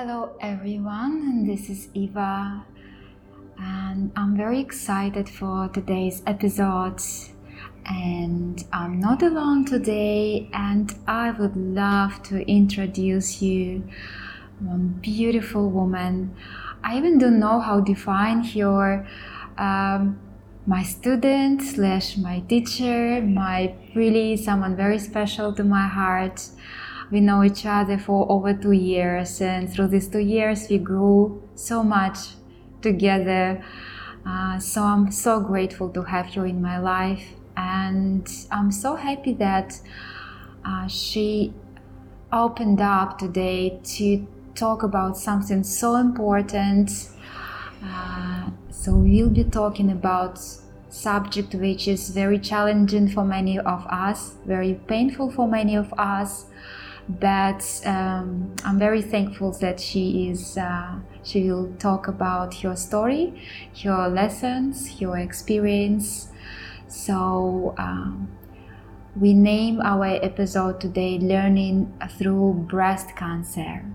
Hello everyone, this is Eva and I'm very excited for today's episode, and I'm not alone today, and I would love to introduce you one beautiful woman. I even don't know how to define her, my student / my teacher, someone very special to my heart. We know each other for over 2 years, and through these 2 years we grew so much together. So I'm so grateful to have her in my life, and I'm so happy that she opened up today to talk about something so important. So we'll be talking about subject which is very challenging for many of us, very painful for many of us. But I'm very thankful that she will talk about her story, her lessons, her experience. So we name our episode today Learning Through Breast Cancer.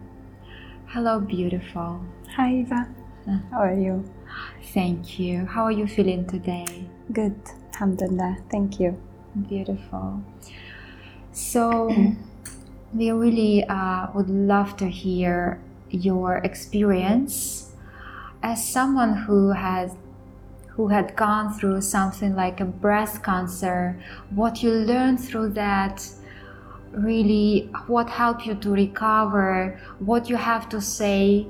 Hello, beautiful. Hi, Eva. How are you? Thank you. How are you feeling today? Good. Alhamdulillah. Thank you. Beautiful. So we really would love to hear your experience as someone who had gone through something like a breast cancer. What you learned through that, really what helped you to recover, what you have to say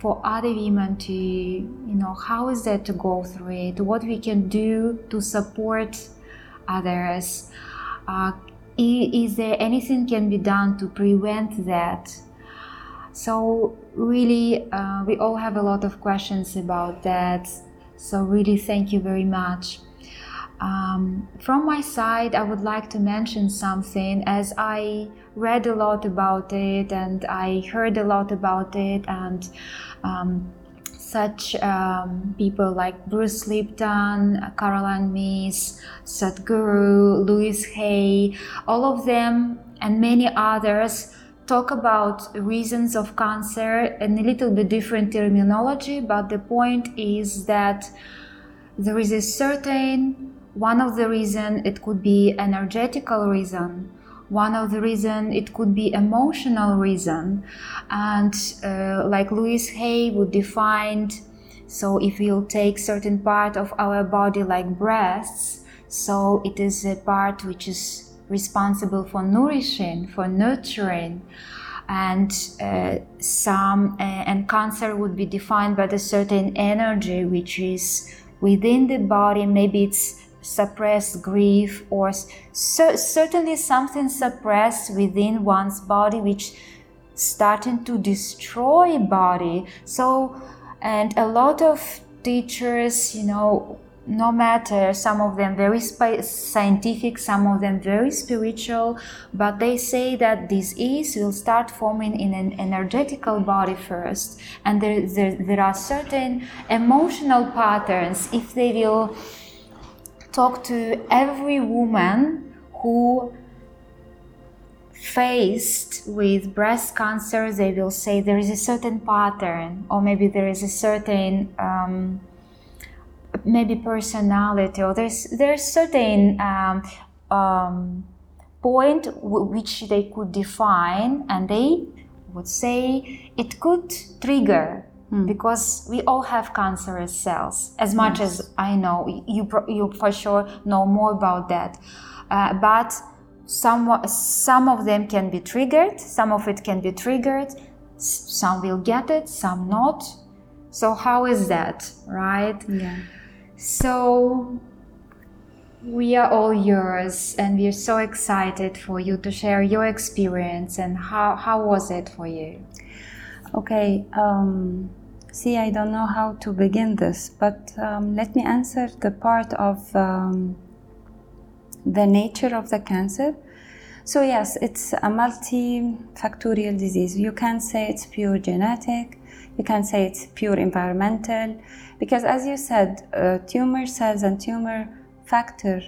for other women to, how is that to go through it, what we can do to support others. Is there anything can be done to prevent that? So really, we all have a lot of questions about that. So really, thank you very much. From my side, I would like to mention something, as I read a lot about it and I heard a lot about it, and such people like Bruce Lipton, Caroline Myss, Sadhguru, Louise Hay, all of them and many others talk about reasons of cancer in a little bit different terminology, but the point is that there is a certain, one of the reasons it could be energetical reason, one of the reasons it could be emotional reason, and like Louise Hay would define, so if we'll take certain part of our body like breasts, so it is a part which is responsible for nourishing, for nurturing, and and cancer would be defined by the certain energy which is within the body. Maybe it's suppressed grief, or certainly something suppressed within one's body which starting to destroy body. So, and a lot of teachers, no matter, some of them very scientific, some of them very spiritual, but they say that disease will start forming in an energetical body first, and there are certain emotional patterns. If they will talk to every woman who faced with breast cancer, they will say there is a certain pattern, or maybe there is a certain maybe personality, or there's certain point which they could define, and they would say it could trigger. Because we all have cancerous cells, as much as I know, you for sure know more about that. But some of them can be triggered, some of it can be triggered, some will get it, some not. So how is that, right? Yeah. So we are all yours, and we are so excited for you to share your experience, and how was it for you? Okay, I don't know how to begin this, but let me answer the part of the nature of the cancer. So yes, it's a multifactorial disease. You can say it's pure genetic, you can say it's pure environmental, because as you said, tumor cells and tumor factor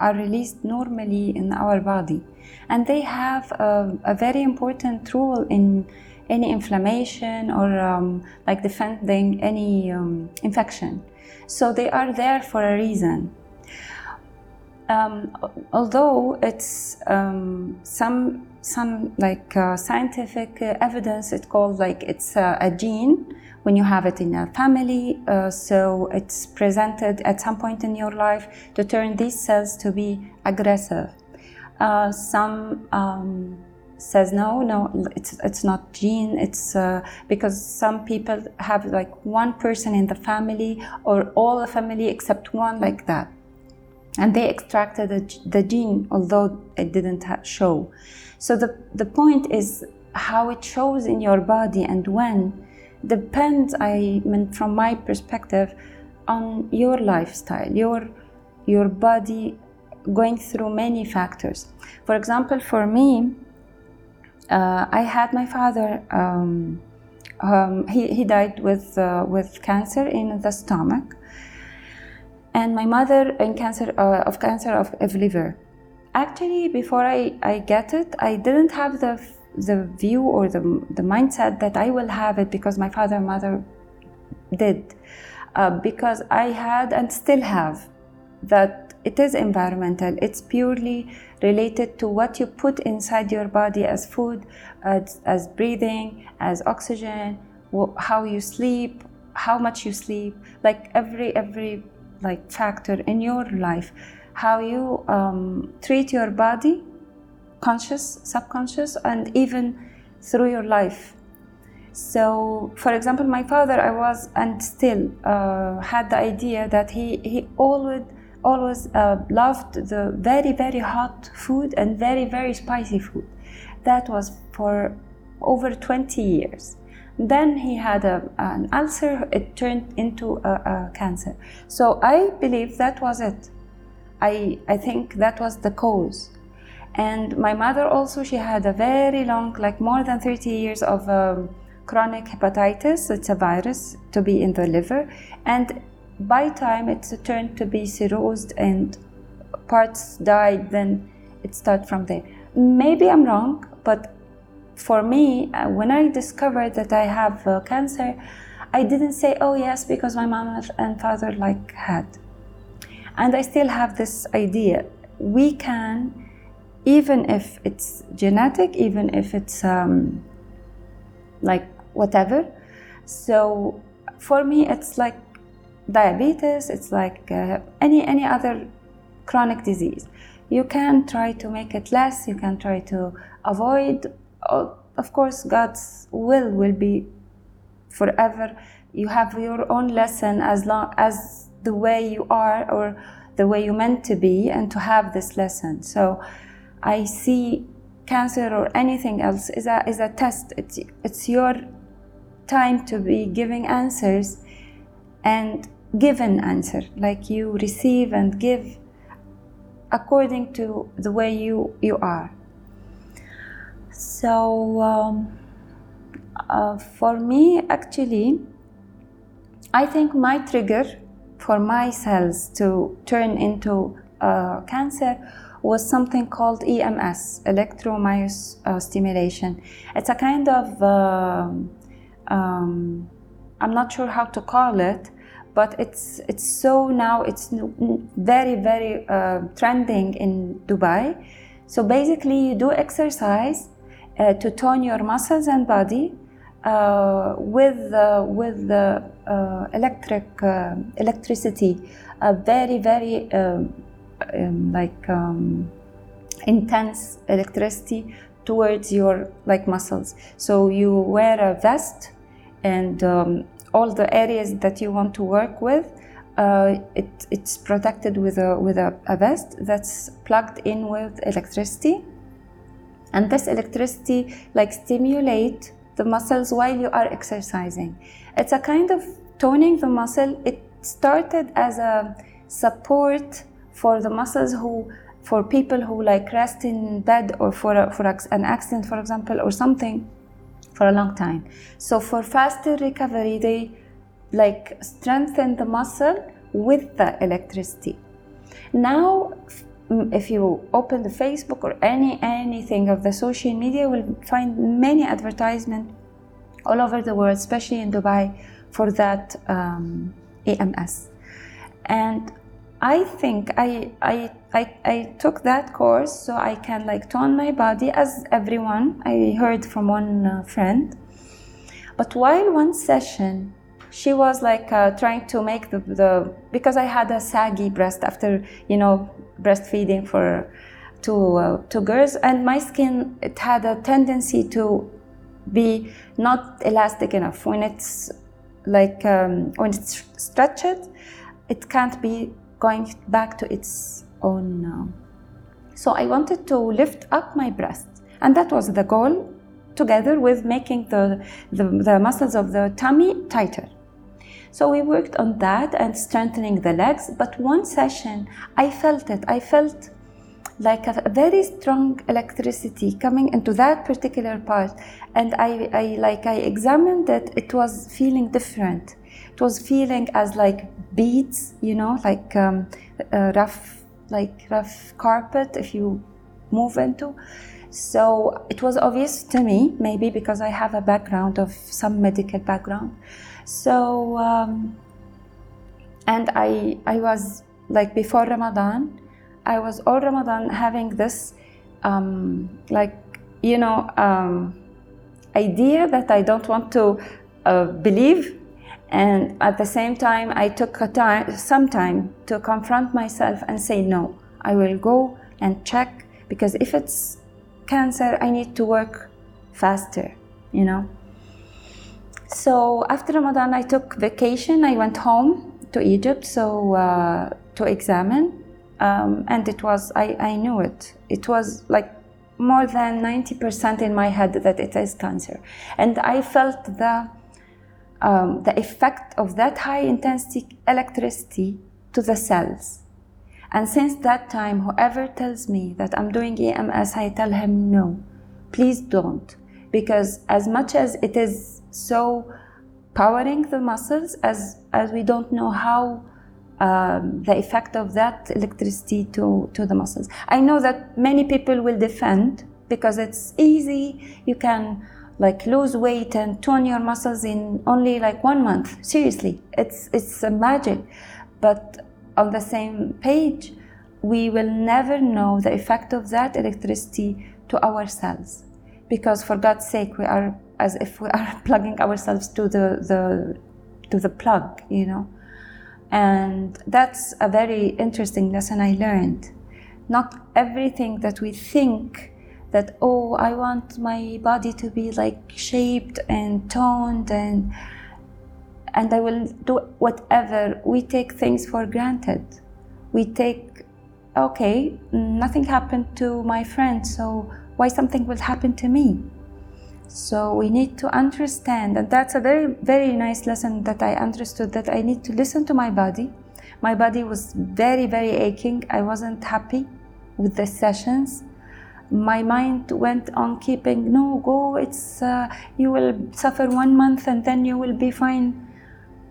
are released normally in our body, and they have a very important role in any inflammation or like defending any infection. So they are there for a reason. Although it's some like scientific evidence, it's called like it's a gene when you have it in a family, so it's presented at some point in your life to turn these cells to be aggressive. Some says no, it's not gene, it's because some people have like one person in the family or all the family except one like that. And they extracted the gene, although it didn't show. So the point is how it shows in your body and when depends, I mean, from my perspective, on your lifestyle, your body going through many factors. For example, for me, I had my father, he died with cancer in the stomach. And my mother in cancer of liver. Actually, before I get it, I didn't have the view or the mindset that I will have it because my father and mother did. Because I had and still have that it is environmental. It's purely related to what you put inside your body as food, as breathing, as oxygen, how you sleep, how much you sleep, like every like factor in your life, how you treat your body, conscious, subconscious, and even through your life. So, for example, my father, I was and still had the idea that he always loved the very, very hot food and very, very spicy food. That was for over 20 years. Then he had an ulcer, it turned into a cancer. So I believe that was it. I think that was the cause. And my mother also, she had a very long, like more than 30 years of chronic hepatitis. It's a virus to be in the liver. And by time it's turned to be cirrhosed and parts died, then it started from there. Maybe I'm wrong, but for me, when I discovered that I have cancer, I didn't say, oh yes, because my mom and father like had. And I still have this idea. We can, even if it's genetic, even if it's like whatever. So for me, it's like diabetes, it's like any other chronic disease. You can try to make it less, you can try to avoid. Of course, God's will be forever. You have your own lesson as long as the way you are or the way you meant to be and to have this lesson. So I see cancer or anything else is a test. It's your time to be giving answers and give an answer, like you receive and give according to the way you are. So for me, actually, I think my trigger for my cells to turn into cancer was something called EMS, electromyostimulation. It's a kind of, I'm not sure how to call it, but it's so now it's very, very trending in Dubai. So basically you do exercise to tone your muscles and body with electricity, a very, very intense electricity towards your like muscles. So you wear a vest and all the areas that you want to work with, it's protected with a vest that's plugged in with electricity. And this electricity like stimulate the muscles while you are exercising. It's a kind of toning the muscle. It started as a support for the muscles for people who like rest in bed or for an accident, for example, or something for a long time. So for faster recovery, they like strengthen the muscle with the electricity. Now if you open the Facebook or anything of the social media, will find many advertisements all over the world, especially in Dubai, for that EMS. And I think I took that course so I can like tone my body, as everyone I heard from one friend. But while one session, she was like trying to make the because I had a saggy breast after, you know, breastfeeding for two girls, and my skin, it had a tendency to be not elastic enough. When it's like when it's stretched, it can't be going back to its own. So I wanted to lift up my breast, and that was the goal, together with making the muscles of the tummy tighter. So we worked on that and strengthening the legs. But one session, I felt it. I felt like a very strong electricity coming into that particular part. And I examined it. It was feeling different. It was feeling as like beads, you know, like rough carpet if you move into. So it was obvious to me, maybe because I have a background of some medical background. So, and I was like before Ramadan, I was all Ramadan having this, idea that I don't want to believe. And at the same time, I took some time to confront myself and say, no, I will go and check, because if it's cancer, I need to work faster, you know. So after Ramadan, I took vacation. I went home to Egypt, so to examine, and it was, I knew it. It was like more than 90% in my head that it is cancer, and I felt the effect of that high intensity electricity to the cells. And since that time, whoever tells me that I'm doing EMS, I tell him, no, please don't. Because as much as it is so powering the muscles, as we don't know how the effect of that electricity to the muscles. I know that many people will defend because it's easy. You can like lose weight and tone your muscles in only like 1 month. Seriously, it's a magic. But on the same page, we will never know the effect of that electricity to ourselves, because for God's sake, we are as if we are plugging ourselves to the plug, you know. And that's a very interesting lesson I learned. Not everything that we think that, oh, I want my body to be like shaped and toned and I will do whatever. We take things for granted. We take, okay, nothing happened to my friend, so why something will happen to me? So we need to understand, and that's a very, very nice lesson that I understood, that I need to listen to my body. My body was very, very aching. I wasn't happy with the sessions. My mind went on keeping, no, go, it's you will suffer 1 month and then you will be fine.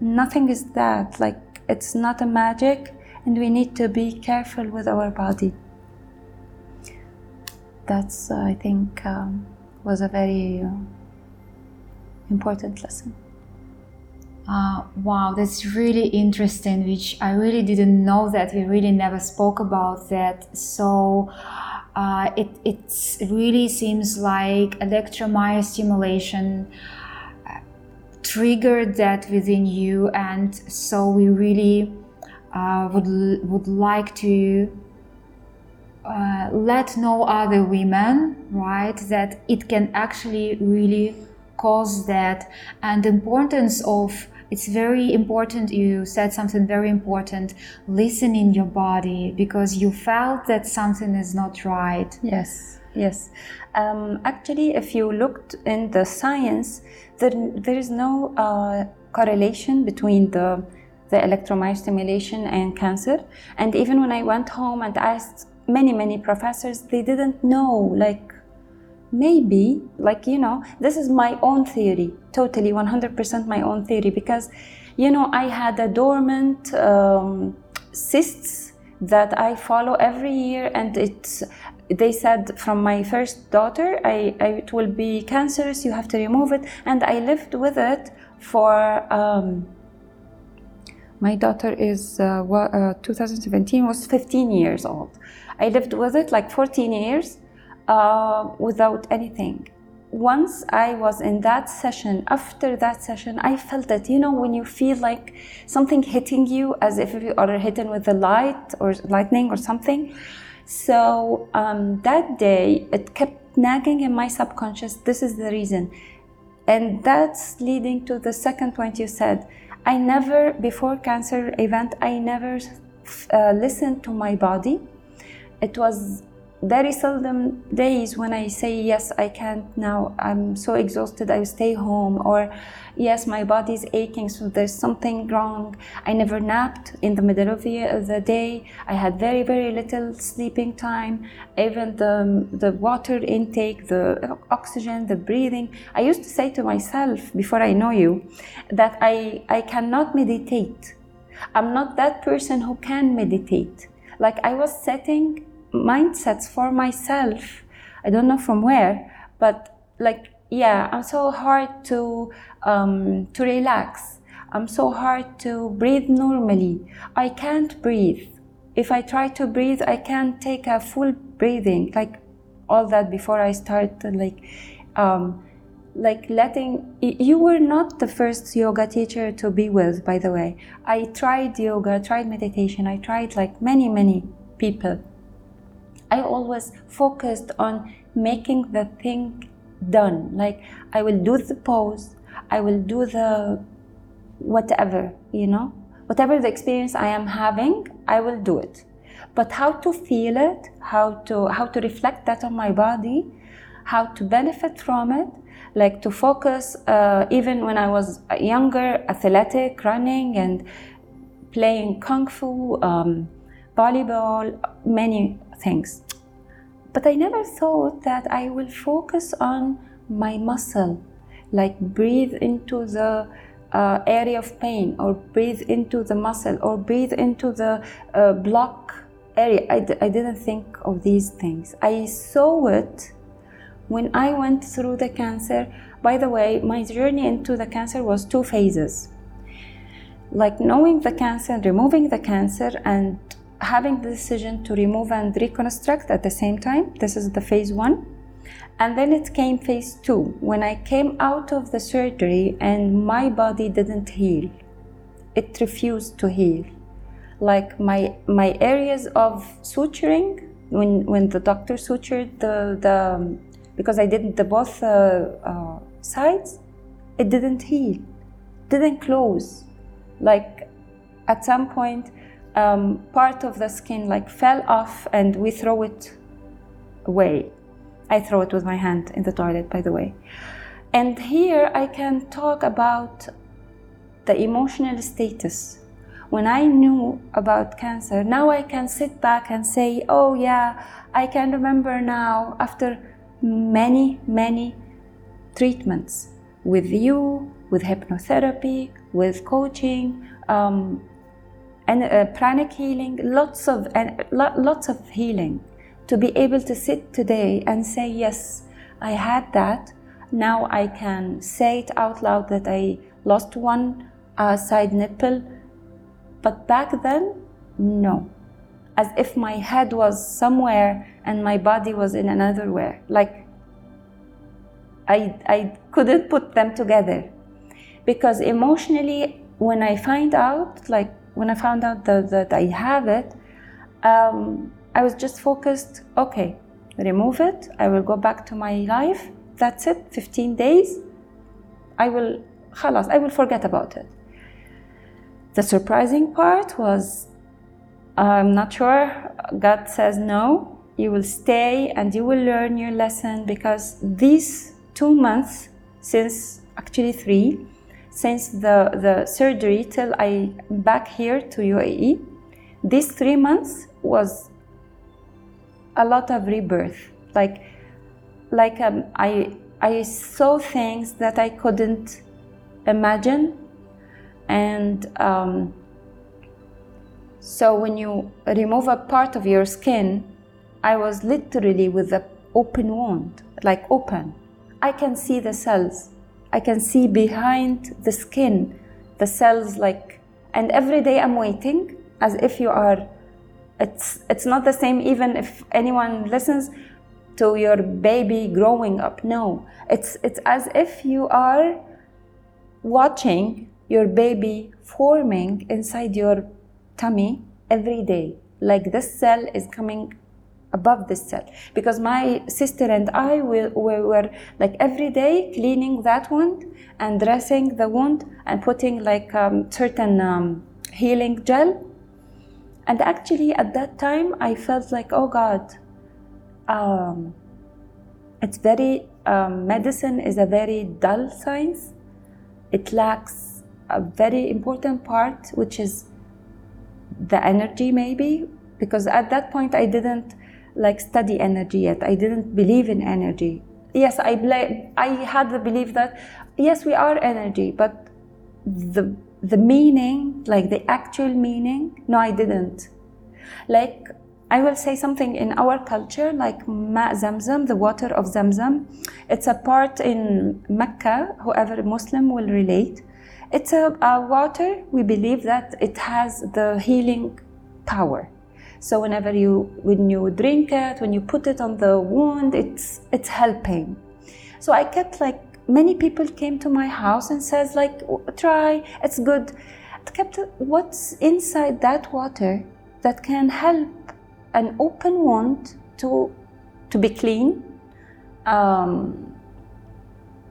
Nothing is that, like, it's not a magic, and we need to be careful with our body. That's, I think, was a very important lesson. Wow, that's really interesting, which I really didn't know that. We really never spoke about that. So it really seems like electromyostimulation triggered that within you, and so we really would like to let know other women, right, that it can actually really cause that. And the importance of, it's very important, you said something very important, listen in your body, because you felt that something is not right. Yes. Actually, if you looked in the science, there is no correlation between the electromyostimulation and cancer. And even when I went home and asked many professors, they didn't know, like, maybe, like, you know, this is my own theory, totally 100% my own theory, because, you know, I had a dormant cysts that I follow every year, and it's, they said from my first daughter, it will be cancerous, you have to remove it, and I lived with it for, my daughter is 2017, was 15 years old. I lived with it like 14 years without anything. Once I was in that session, after that session, I felt that, you know, when you feel like something hitting you, as if you are hidden with the light or lightning or something. So that day, it kept nagging in my subconscious, this is the reason. And that's leading to the second point you said. I never, before cancer event, I never listened to my body. It was very seldom days when I say, yes, I can't now, I'm so exhausted, I stay home, or yes, my body's aching, so there's something wrong. I never napped in the middle of the day. I had very, very little sleeping time. Even the water intake, the oxygen, the breathing. I used to say to myself, before I know you, that I cannot meditate. I'm not that person who can meditate. Like, I was setting mindsets for myself, I don't know from where, but like, yeah, I'm so hard to relax, I'm so hard to breathe normally, I can't breathe, if I try to breathe I can't take a full breathing, like all that before I started, like letting, you were not the first yoga teacher to be with, by the way. I tried yoga, I tried meditation, I tried like many people. I always focused on making the thing done, like I will do the pose, I will do the whatever, you know, whatever the experience I am having, I will do it. But how to feel it, how to reflect that on my body, how to benefit from it, like to focus, even when I was younger, athletic, running and playing kung fu, volleyball, many things. But I never thought that I will focus on my muscle, like breathe into the area of pain, or breathe into the muscle, or breathe into the block area. I didn't think of these things. I saw it when I went through the cancer. By the way, my journey into the cancer was 2 phases. Like knowing the cancer, removing the cancer, and having the decision to remove and reconstruct at the same time. This is the phase 1. And then it came phase 2, when I came out of the surgery and my body didn't heal. It refused to heal. Like my areas of suturing, when the doctor sutured the because I did the both sides, it didn't heal, didn't close. Like at some point, part of the skin like fell off and we throw it away. I throw it with my hand in the toilet, by the way. And here I can talk about the emotional status. When I knew about cancer, now I can sit back and say, oh yeah, I can remember now, after many treatments with you, with hypnotherapy, with coaching, and pranic healing, lots of healing, to be able to sit today and say, yes, I had that. Now I can say it out loud that I lost one side nipple. But back then, no. As if my head was somewhere and my body was in another where. Like, I couldn't put them together. Because emotionally, when I find out, like, when I found out that I have it, I was just focused, okay, remove it, I will go back to my life, that's it, 15 days, I will forget about it. The surprising part was, I'm not sure, God says no, you will stay and you will learn your lesson, because these 2 months, since actually 3, since the surgery till I'm back here to UAE, these 3 months was a lot of rebirth. I saw things that I couldn't imagine, and So when you remove a part of your skin, I was literally with an open wound, like open. I can see the cells. I can see behind the skin, the cells like, and every day I'm waiting as if you are, it's not the same even if anyone listens to your baby growing up. No, it's as if you are watching your baby forming inside your tummy every day, like this cell is coming above this cell, because my sister and I we were like every day cleaning that wound and dressing the wound and putting like certain healing gel. And actually at that time I felt like, oh God, it's very medicine is a very dull science. It lacks a very important part, which is the energy, maybe, because at that point I didn't like study energy yet. I didn't believe in energy. Yes, I had the belief that yes, we are energy, but the meaning, like the actual meaning, no, I didn't. Like I will say something in our culture, like zamzam, the water of zamzam. It's a part in Mecca. Whoever Muslim will relate. It's a water, we believe that it has the healing power. So whenever when you drink it, when you put it on the wound, it's helping. So I kept like, many people came to my house and says like, try, it's good. I kept what's inside that water that can help an open wound to be clean.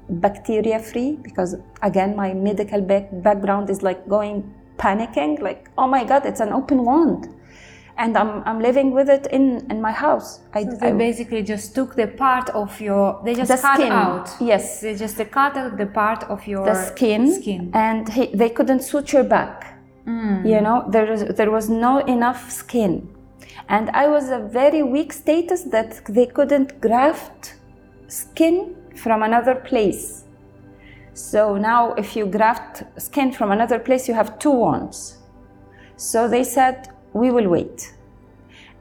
Bacteria free, because again my medical background is like going panicking, like oh my God, it's an open wound and I'm living with it in my house. So they basically just took the part of your, they just the cut skin out. Yes, they just cut out the part of your the skin. And they couldn't suture back. You know, there was no enough skin, and I was a very weak status that they couldn't graft skin from another place. So now if you graft skin from another place, you have two wounds. So they said, we will wait.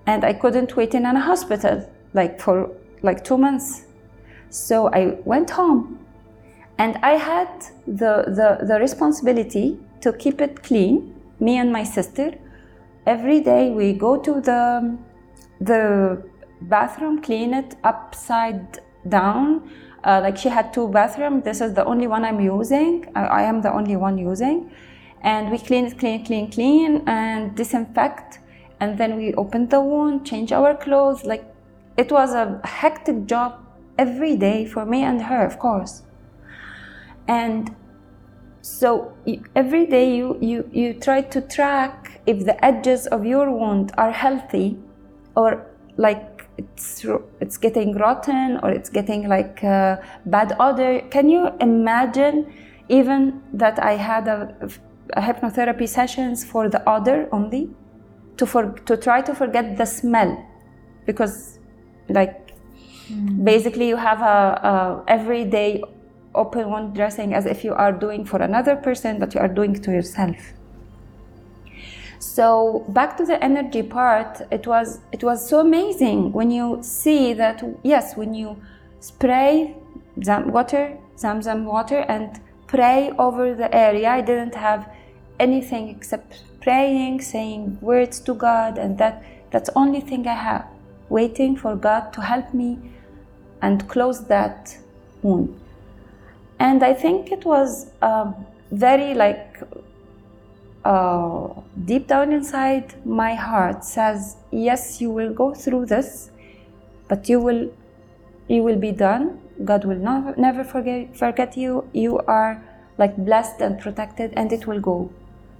And I couldn't wait in a hospital, like for like 2 months. So I went home and I had the responsibility to keep it clean, me and my sister. Every day we go to the bathroom, clean it upside down. Like she had two bathrooms, this is the only one I'm using. I am the only one using. And we clean and disinfect. And then we open the wound, change our clothes. Like it was a hectic job every day for me and her, of course. And so every day you try to track if the edges of your wound are healthy or like it's getting rotten or it's getting like bad odor. Can you imagine even that I had a hypnotherapy sessions for the odor only to try to forget the smell, because like basically you have a everyday open wound dressing as if you are doing for another person, but you are doing to yourself. So back to the energy part, it was so amazing when you see that, yes, when you spray zamzam water and pray over the area. I didn't have anything except praying, saying words to God, and that's the only thing I have, waiting for God to help me and close that wound. And I think it was very like, deep down inside my heart says, yes, you will go through this, but you will be done. God will never forget you. You are like blessed and protected, and it will go.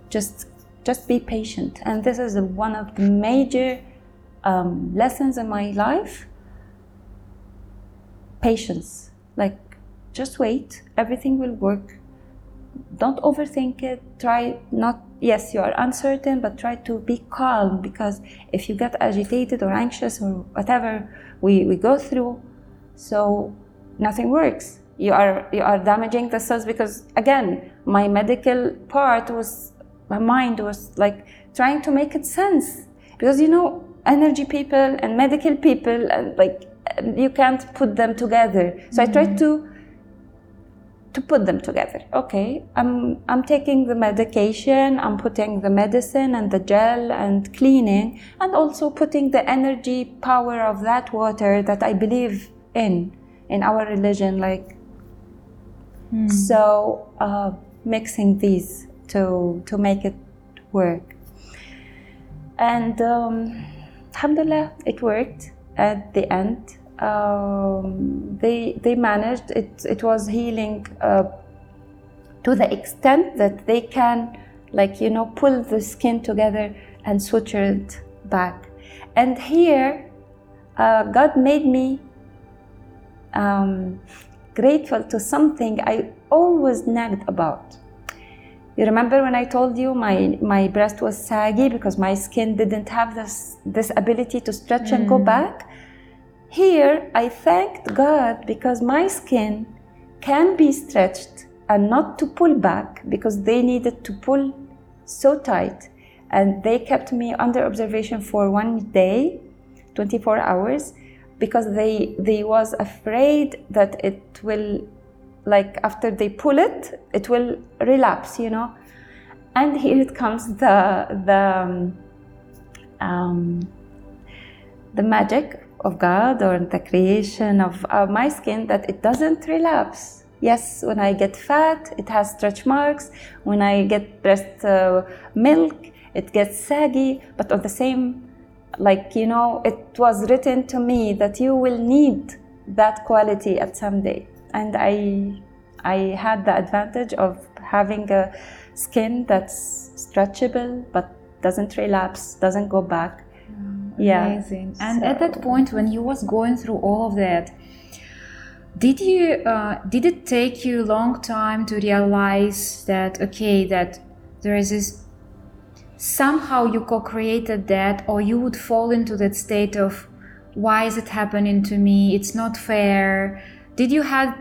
Just be patient. And this is one of the major lessons in my life. Patience. Like, just wait. Everything will work. Don't overthink it. Try not, yes, you are uncertain, but try to be calm, because if you get agitated or anxious or whatever we go through, so nothing works. You are damaging the cells, because again, my medical part was, my mind was like trying to make it sense. Because, you know, energy people and medical people, and like, you can't put them together. So I tried to put them together. Okay, I'm taking the medication, I'm putting the medicine and the gel and cleaning, and also putting the energy power of that water that I believe in our religion, like, so mixing these to make it work. And alhamdulillah, it worked at the end. They managed it. It was healing to the extent that they can, like, you know, pull the skin together and suture it back. And here, God made me grateful to something I always nagged about. You remember when I told you my breast was saggy because my skin didn't have this ability to stretch and go back? Here, I thanked God because my skin can be stretched and not to pull back, because they needed to pull so tight. And they kept me under observation for one day, 24 hours, because they was afraid that it will, like, after they pull it, it will relapse, you know. And here it comes the magic of God, or the creation of my skin, that it doesn't relapse. Yes, when I get fat, it has stretch marks. When I get breast milk, it gets saggy. But on the same, like, you know, it was written to me that you will need that quality at some day. And I had the advantage of having a skin that's stretchable but doesn't relapse, doesn't go back. Yeah. Amazing. And so, at that point, when you was going through all of that, did it take you a long time to realize that, okay, that there is this, somehow you co-created that, or you would fall into that state of, why is it happening to me? It's not fair. Did you have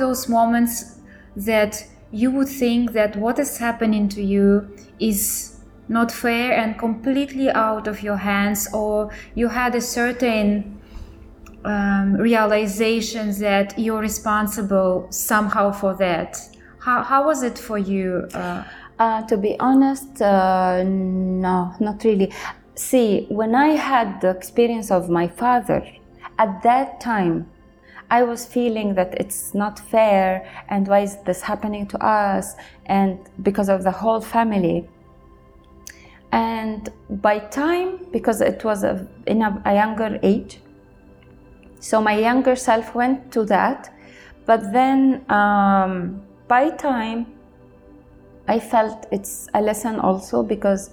those moments that you would think that what is happening to you is not fair and completely out of your hands, or you had a certain realization that you're responsible somehow for that? How was it for you? To be honest, no, not really. See, when I had the experience of my father, at that time, I was feeling that it's not fair, and why is this happening to us, and because of the whole family. And by time, because it was in a younger age, so my younger self went to that. But then by time, I felt it's a lesson also, because,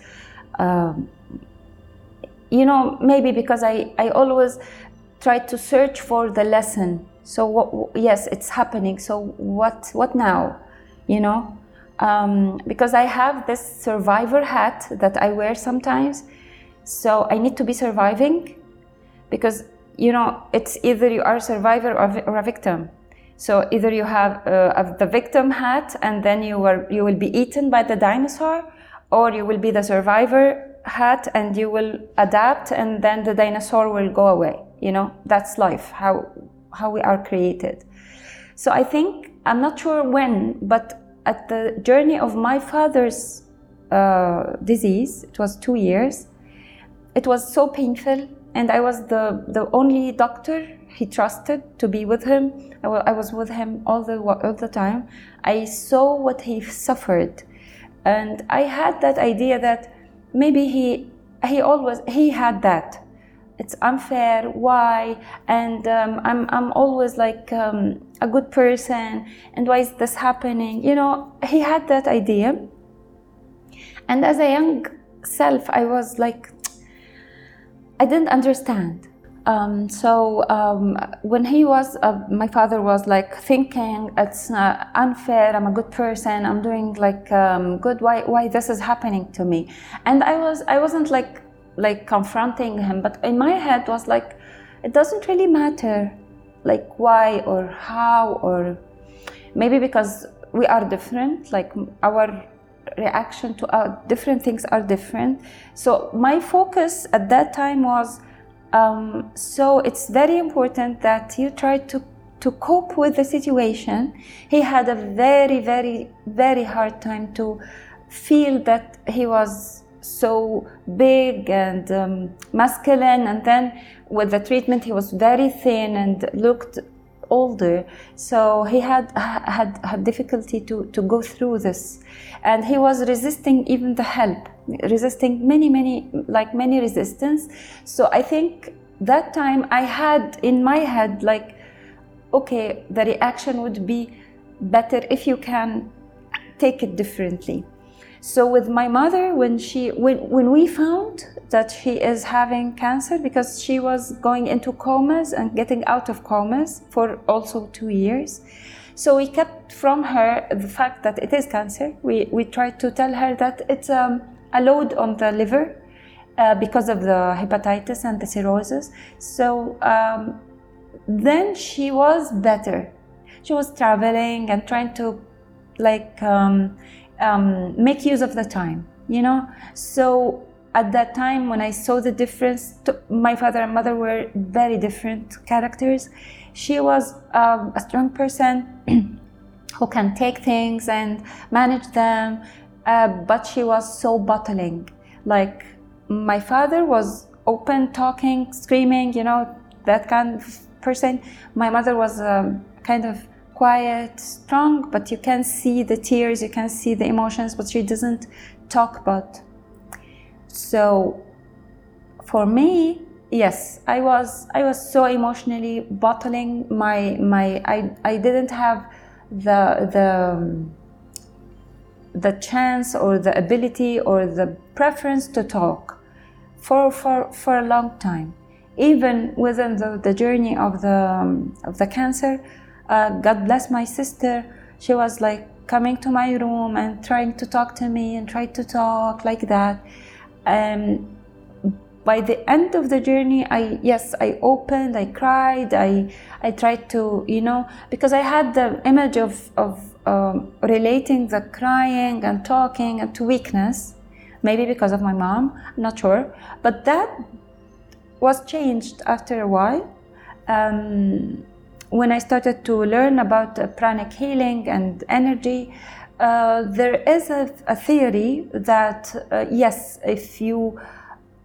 you know, maybe because I always try to search for the lesson. So what, yes, it's happening. So what now, you know? Because I have this survivor hat that I wear sometimes. So I need to be surviving, because, you know, it's either you are a survivor or a victim. So either you have the victim hat, and then you will be eaten by the dinosaur, or you will be the survivor hat and you will adapt, and then the dinosaur will go away. You know, that's life, how we are created. So I think, I'm not sure when, but at the journey of my father's disease, it was 2 years, it was so painful, and I was the only doctor he trusted to be with him. I was with him all the time. I saw what he suffered, and I had that idea that maybe he had that. It's unfair, why? And I'm always like a good person, and why is this happening? You know, he had that idea. And as a young self, I was like, I didn't understand. When he was, my father was like thinking, it's unfair, I'm a good person, I'm doing like good, why this is happening to me? And I wasn't like confronting him, but in my head was like, it doesn't really matter, like why or how, or maybe because we are different, like our reaction to different things are different. So my focus at that time was, so it's very important that he tried to cope with the situation. He had a very, very, very hard time to feel that he was so big and masculine, and then with the treatment he was very thin and looked older, so he had difficulty to go through this, and he was resisting even the help, resisting many resistance. So I think that time I had in my head like, okay, the reaction would be better if you can take it differently. So with my mother, when we found that she is having cancer, because she was going into comas and getting out of comas for also 2 years, so we kept from her the fact that it is cancer. We tried to tell her that it's a load on the liver because of the hepatitis and the cirrhosis. So then she was better. She was traveling and trying to make use of the time, you know. So at that time, when I saw the difference, my father and mother were very different characters. She was a strong person who can take things and manage them, but she was so bottling. Like, my father was open, talking, screaming, you know, that kind of person. My mother was kind of quiet, strong, but you can see the tears, you can see the emotions, but she doesn't talk about. So for me, yes, I was so emotionally bottling my I didn't have the chance or the ability or the preference to talk for a long time. Even within the journey of the cancer, God bless my sister, she was like coming to my room and trying to talk to me and tried to talk like that. By the end of the journey, I opened, I cried, I tried to, you know, because I had the image of relating the crying and talking and to weakness, maybe because of my mom, I'm not sure, but that was changed after a while. When I started to learn about pranic healing and energy, there is a theory that yes, if you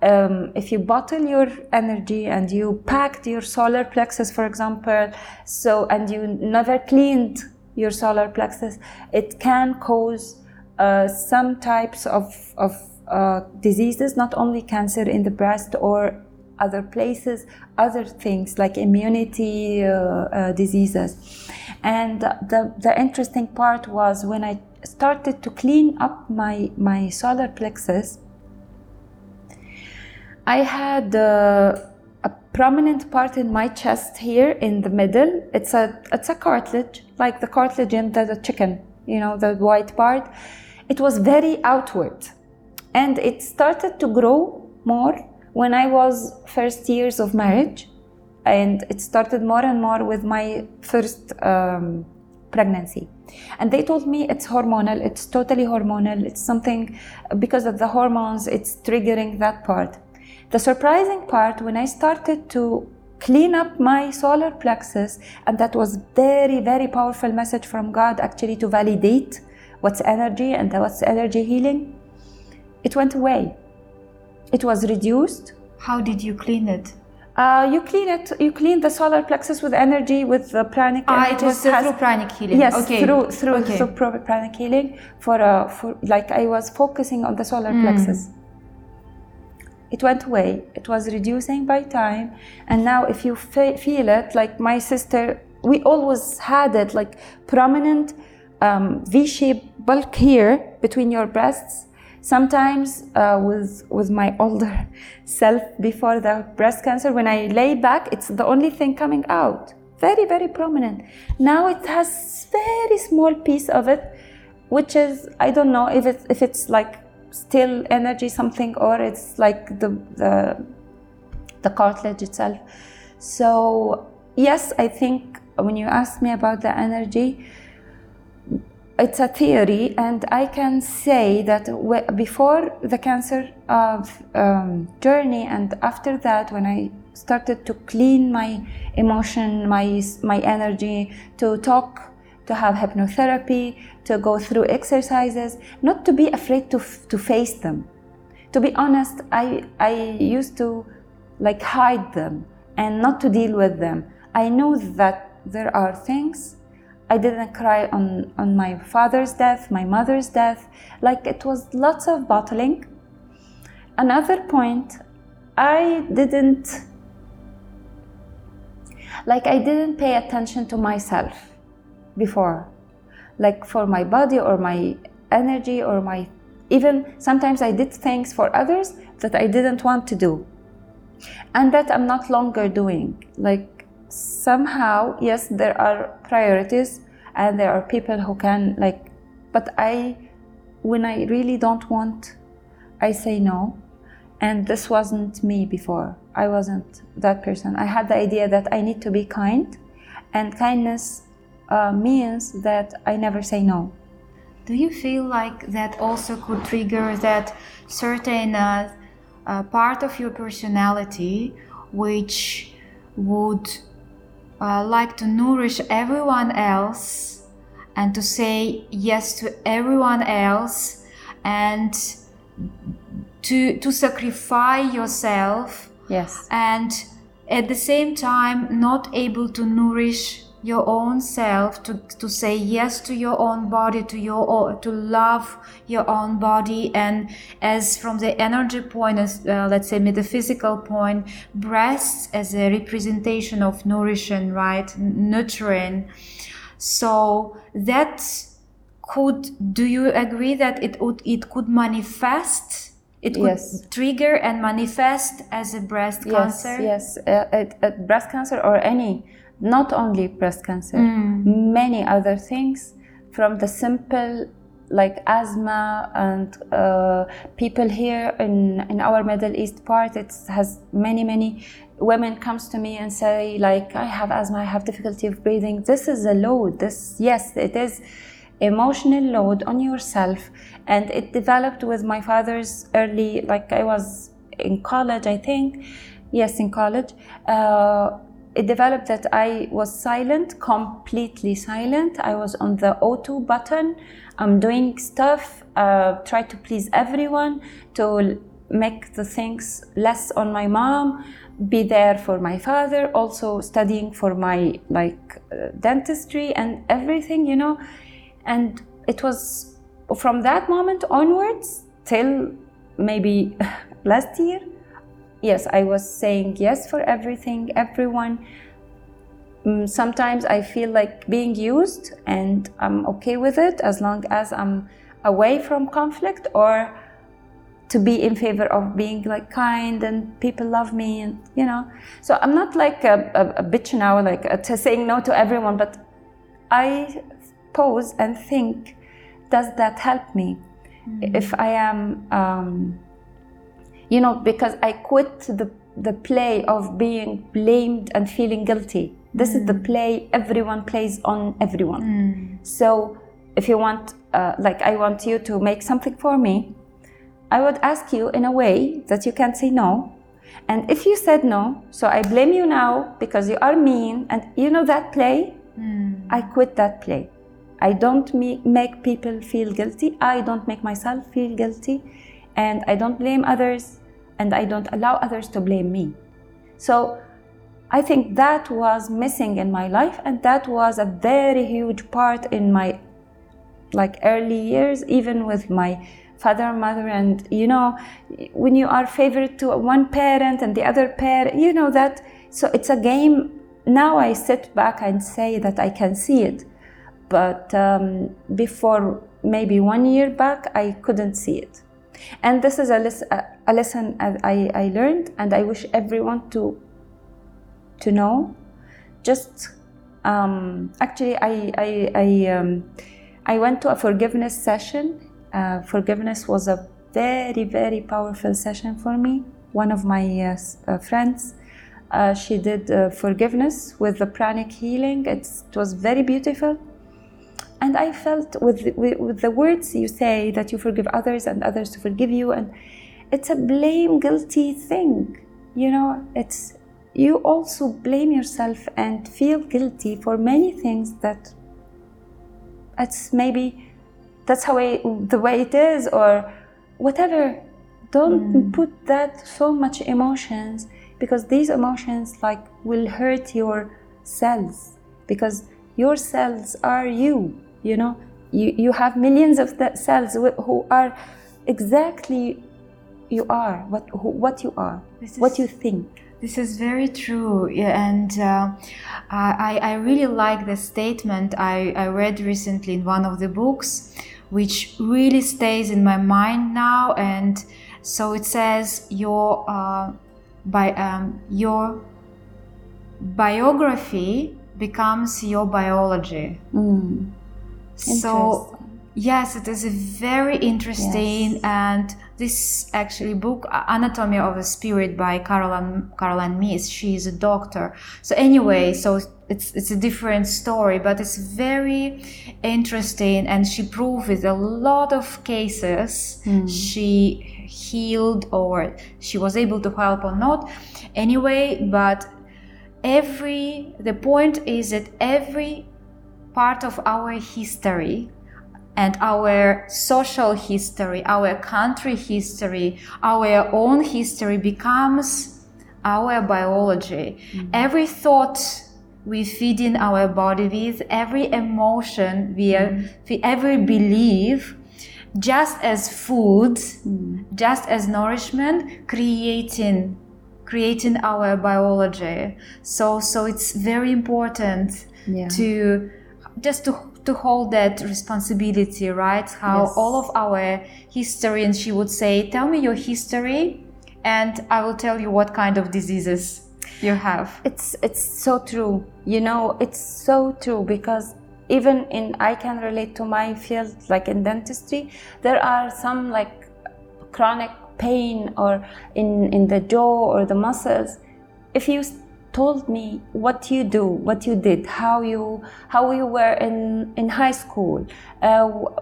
bottle your energy and you packed your solar plexus, for example, so and you never cleaned your solar plexus, it can cause some types of diseases, not only cancer in the breast or other places, other things like immunity diseases. And the interesting part was when I started to clean up my solar plexus, I had a prominent part in my chest here in the middle. It's a cartilage, like the cartilage in the chicken, you know, the white part. It was very outward, and it started to grow more when I was first years of marriage, and it started more and more with my first pregnancy. And they told me it's hormonal, it's totally hormonal, it's something because of the hormones, it's triggering that part. The surprising part, when I started to clean up my solar plexus, and that was very, very powerful message from God actually to validate what's energy and what's energy healing, it went away. It was reduced. How did you clean it? You clean it. You clean the solar plexus with energy, with the pranic. It was through pranic healing. Yes, okay. through pranic healing for like I was focusing on the solar plexus. It went away. It was reducing by time, and now if you feel it, like my sister, we always had it like prominent V-shaped bulk here between your breasts. Sometimes with my older self before the breast cancer, when I lay back, it's the only thing coming out. Very, very prominent. Now it has very small piece of it, which is, I don't know if it's like still energy something, or it's like the cartilage itself. So yes, I think when you asked me about the energy, it's a theory, and I can say that before the cancer journey and after that, when I started to clean my emotion, my energy, to talk, to have hypnotherapy, to go through exercises, not to be afraid to face them. To be honest, I used to like hide them and not to deal with them. I knew that there are things. I didn't cry on my father's death, my mother's death. Like, it was lots of bottling. Another point, I didn't pay attention to myself before, like for my body or my energy or my, even sometimes I did things for others that I didn't want to do, and that I'm not longer doing. Like somehow, yes, there are priorities and there are people who can like, but when I really don't want, I say no. And this wasn't me before. I wasn't that person. I had the idea that I need to be kind, and kindness means that I never say no. Do you feel like that also could trigger that certain part of your personality which would like to nourish everyone else and to say yes to everyone else and to sacrifice yourself, yes, and at the same time not able to nourish your own self, to say yes to your own body, to love your own body? And as from the energy point, as let's say metaphysical point, breasts as a representation of nourishing, right, nurturing. So that's do you agree that it could manifest? It could, yes, trigger and manifest as a breast cancer? Yes, breast cancer or any, not only breast cancer, many other things, from the simple like asthma and people here in our Middle East part, it has many women comes to me and say like, I have asthma, I have difficulty of breathing. This is a load, yes, it is emotional load on yourself. And it developed with my father's early, like I was in college, I think. Yes, in college. It developed that I was silent, completely silent. I was on the O2 button. I'm doing stuff, try to please everyone, to make the things less on my mom, be there for my father, also studying for my dentistry and everything, you know. And it was from that moment onwards till maybe last year, yes, I was saying yes for everything, everyone. Sometimes I feel like being used, and I'm okay with it as long as I'm away from conflict, or to be in favor of being like kind and people love me, and you know. So I'm not like a bitch now, like saying no to everyone, but I pause and think, does that help me? If I am, you know, because I quit the play of being blamed and feeling guilty. This is the play everyone plays on everyone. So if you want, I want you to make something for me, I would ask you in a way that you can say no. And if you said no, so I blame you now because you are mean, and you know that play, I quit that play. I don't make people feel guilty, I don't make myself feel guilty, and I don't blame others, and I don't allow others to blame me. So I think that was missing in my life, and that was a very huge part in my early years, even with my father, mother, and you know, when you are favored to one parent and the other parent, you know that, so it's a game. Now I sit back and say that I can see it. But before, maybe 1 year back, I couldn't see it. And this is a lesson I learned, and I wish everyone to know. Just, actually, I went to a forgiveness session. Forgiveness was a very, very powerful session for me. One of my friends, she did forgiveness with the pranic healing. It was very beautiful. And I felt with the words you say that you forgive others and others to forgive you, and it's a blame guilty thing. You know, it's you also blame yourself and feel guilty for many things that it's maybe that's how the way it is or whatever. Don't put that so much emotions, because these emotions like will hurt your cells, because your cells are you. You know, you have millions of cells who are exactly you are, what you are, what you think. This is very true, and I really like the statement I read recently in one of the books, which really stays in my mind now. And so it says, your biography becomes your biology. Mm. So yes, it is a very interesting, yes. And this actually book, Anatomy of a Spirit by Caroline Myss, she is a doctor. So anyway, so it's a different story, but it's very interesting, and she proved with a lot of cases she healed, or she was able to help or not. Anyway, but the point is that every part of our history and our social history, our country history, our own history becomes our biology. Mm-hmm. Every thought we feed in our body with, every emotion, every belief, just as food, just as nourishment, creating our biology. So it's very important to hold that responsibility, right? How all of our history, and she would say, tell me your history and I will tell you what kind of diseases you have. It's so true, you know, it's so true, because even I can relate to my field, like in dentistry, there are some like chronic pain or in the jaw or the muscles. If you told me what you do, what you did, how you were in high school,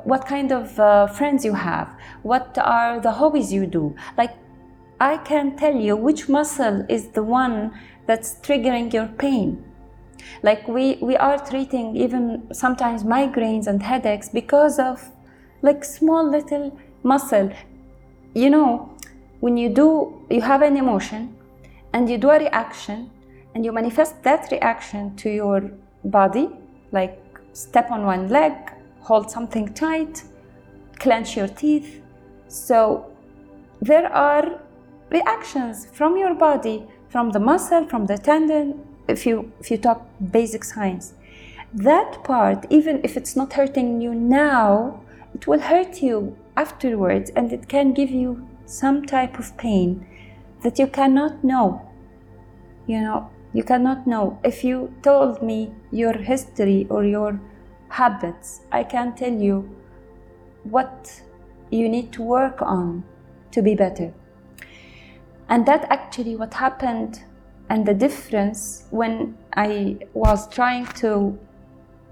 what kind of friends you have, what are the hobbies you do, like I can tell you which muscle is the one that's triggering your pain. Like we are treating even sometimes migraines and headaches because of like small little muscle. You know, when you have an emotion and you do a reaction, and you manifest that reaction to your body, like step on one leg, hold something tight, clench your teeth. So there are reactions from your body, from the muscle, from the tendon, if you talk basic science. That part, even if it's not hurting you now, it will hurt you afterwards, and it can give you some type of pain that you cannot know. You know, you cannot know. If you told me your history or your habits, I can tell you what you need to work on to be better. And that actually what happened, and the difference when I was trying to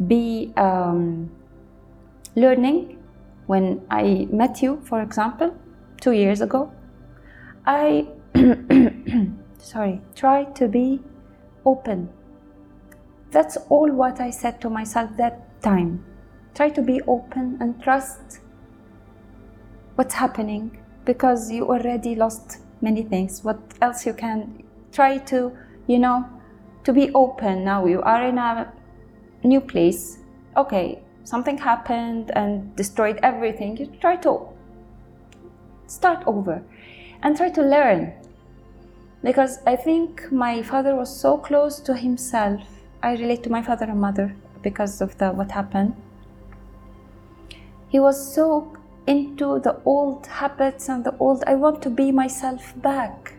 be learning, when I met you, for example, 2 years ago, I try to be open. That's all what I said to myself that time. Try to be open and trust what's happening, because you already lost many things. What else you can try to, you know, to be open. Now you are in a new place. Okay, something happened and destroyed everything. You try to start over and try to learn. Because I think my father was so close to himself. I relate to my father and mother because of what happened. He was so into the old habits and the old, I want to be myself back.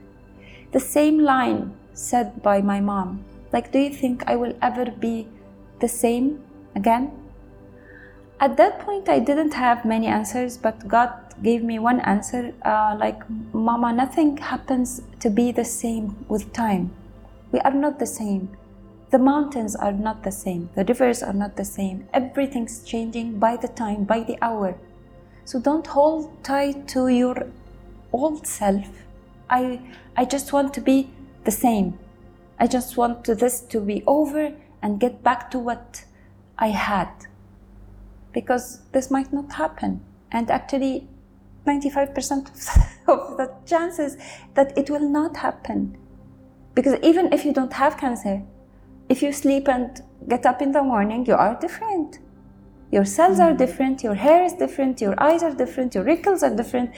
The same line said by my mom, like, do you think I will ever be the same again? At that point, I didn't have many answers, but God gave me one answer, like, Mama, nothing happens to be the same with time. We are not the same. The mountains are not the same, the rivers are not the same, everything's changing by the time, by the hour. So don't hold tight to your old self. I just want to be the same. I just want this to be over and get back to what I had. Because this might not happen. And actually, 95% of the chances that it will not happen. Because even if you don't have cancer, if you sleep and get up in the morning, you are different. Your cells are different, your hair is different, your eyes are different, your wrinkles are different.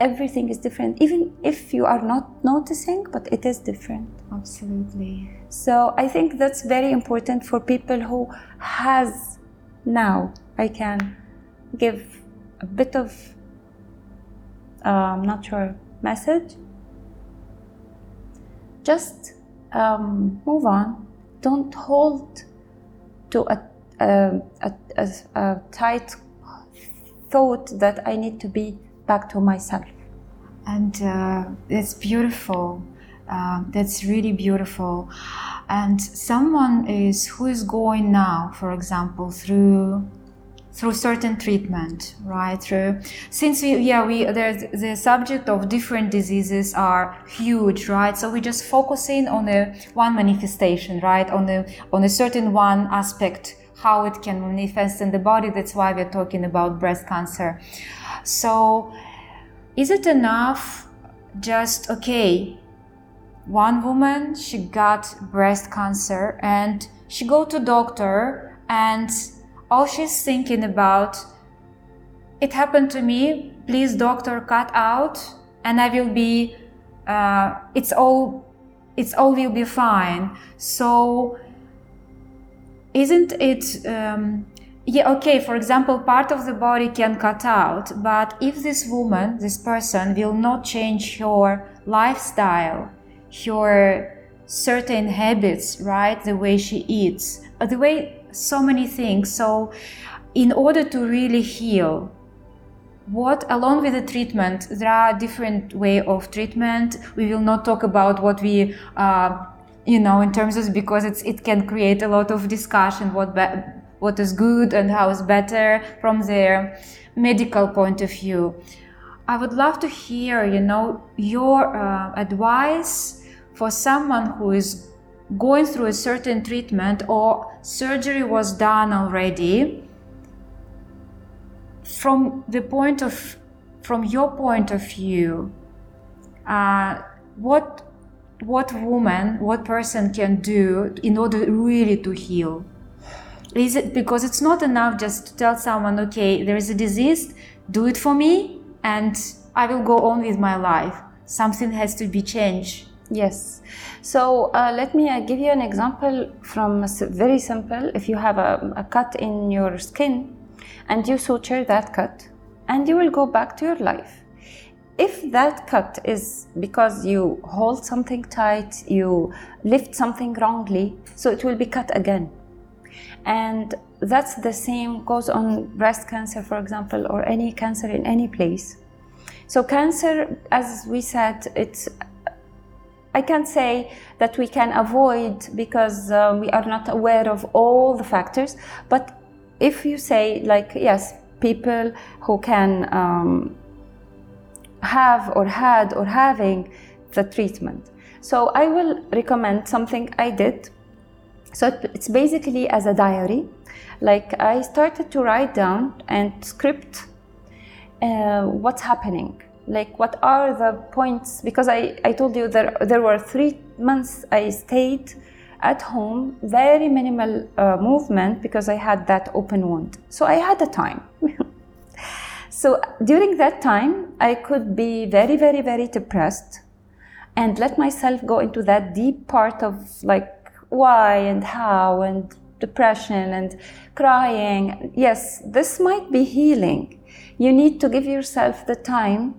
Everything is different, even if you are not noticing, but it is different. Absolutely. So I think that's very important for people who has now. I can give a bit of, message. Just move on. Don't hold to a tight thought that I need to be back to myself. And it's beautiful. That's really beautiful. And someone who is going now, for example, through certain treatment, right? There's the subject of different diseases are huge, right? So we're just focusing on the one manifestation, right? On a certain one aspect, how it can manifest in the body. That's why we're talking about breast cancer. So is it enough just, okay, one woman, she got breast cancer and she go to doctor and all she's thinking about, it happened to me, please doctor cut out and I will be, it's all will be fine. So isn't it, for example, part of the body can cut out, but if this person will not change her lifestyle, her certain habits, right, the way she eats, the way so many things. So in order to really heal, what along with the treatment, there are different way of treatment. We will not talk about what we in terms of, because it can create a lot of discussion what is good and how is better from their medical point of view. I would love to hear, your advice for someone who is going through a certain treatment or surgery was done already. From your point of view, what person can do in order really to heal? Is it because it's not enough just to tell someone, okay, there is a disease, do it for me and I will go on with my life. Something has to be changed. Yes. So let me give you an example from very simple. If you have a cut in your skin and you suture that cut and you will go back to your life. If that cut is because you hold something tight, you lift something wrongly, so it will be cut again. And that's the same goes on breast cancer, for example, or any cancer in any place. So cancer, as we said, I can't say that we can avoid because we are not aware of all the factors. But if you say like, yes, people who can have or had or having the treatment. So I will recommend something I did. So it's basically as a diary, like I started to write down and script what's happening, like what are the points, because I told you there were 3 months I stayed at home, very minimal movement because I had that open wound. So I had a time. So during that time, I could be very, very, very depressed and let myself go into that deep part of like, why and how and depression and crying. Yes, this might be healing. You need to give yourself the time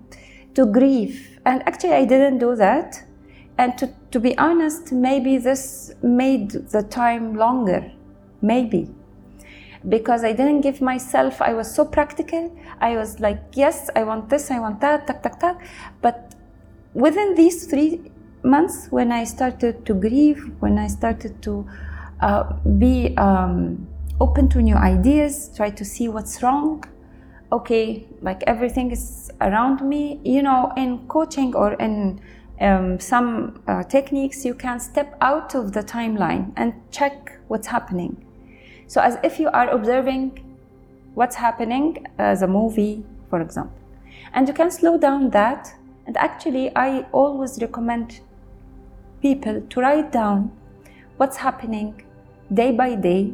to grieve. And actually, I didn't do that. And to be honest, maybe this made the time longer. Maybe. Because I didn't give myself, I was so practical. I was like, yes, I want this, I want that, tak, tak, tak. But within these 3 months, when I started to grieve, when I started to be open to new ideas, try to see what's wrong. Okay, like everything is around me, you know, in coaching or in some techniques, you can step out of the timeline and check what's happening. So as if you are observing what's happening as a movie, for example, and you can slow down that. And actually, I always recommend people to write down what's happening day by day,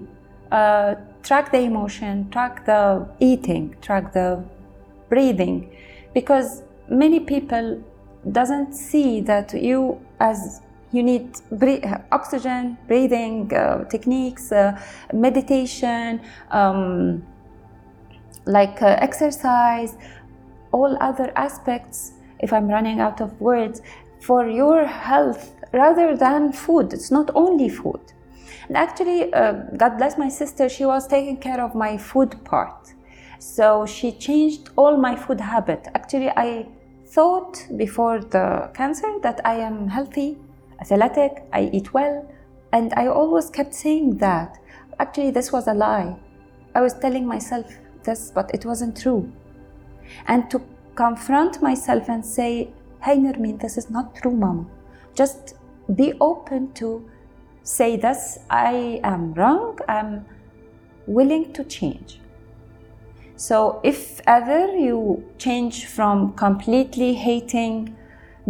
track the emotion, track the eating, track the breathing, because many people doesn't see that you as you need oxygen, breathing techniques, meditation, like exercise, all other aspects, if I'm running out of words, for your health rather than food. It's not only food. And actually, God bless my sister, she was taking care of my food part. So she changed all my food habit. Actually, I thought before the cancer that I am healthy, athletic, I eat well. And I always kept saying that. Actually, this was a lie. I was telling myself this, but it wasn't true. And to confront myself and say, hey Nermin, this is not true, Mama. Just be open to say this, I am wrong, I'm willing to change. So if ever you change from completely hating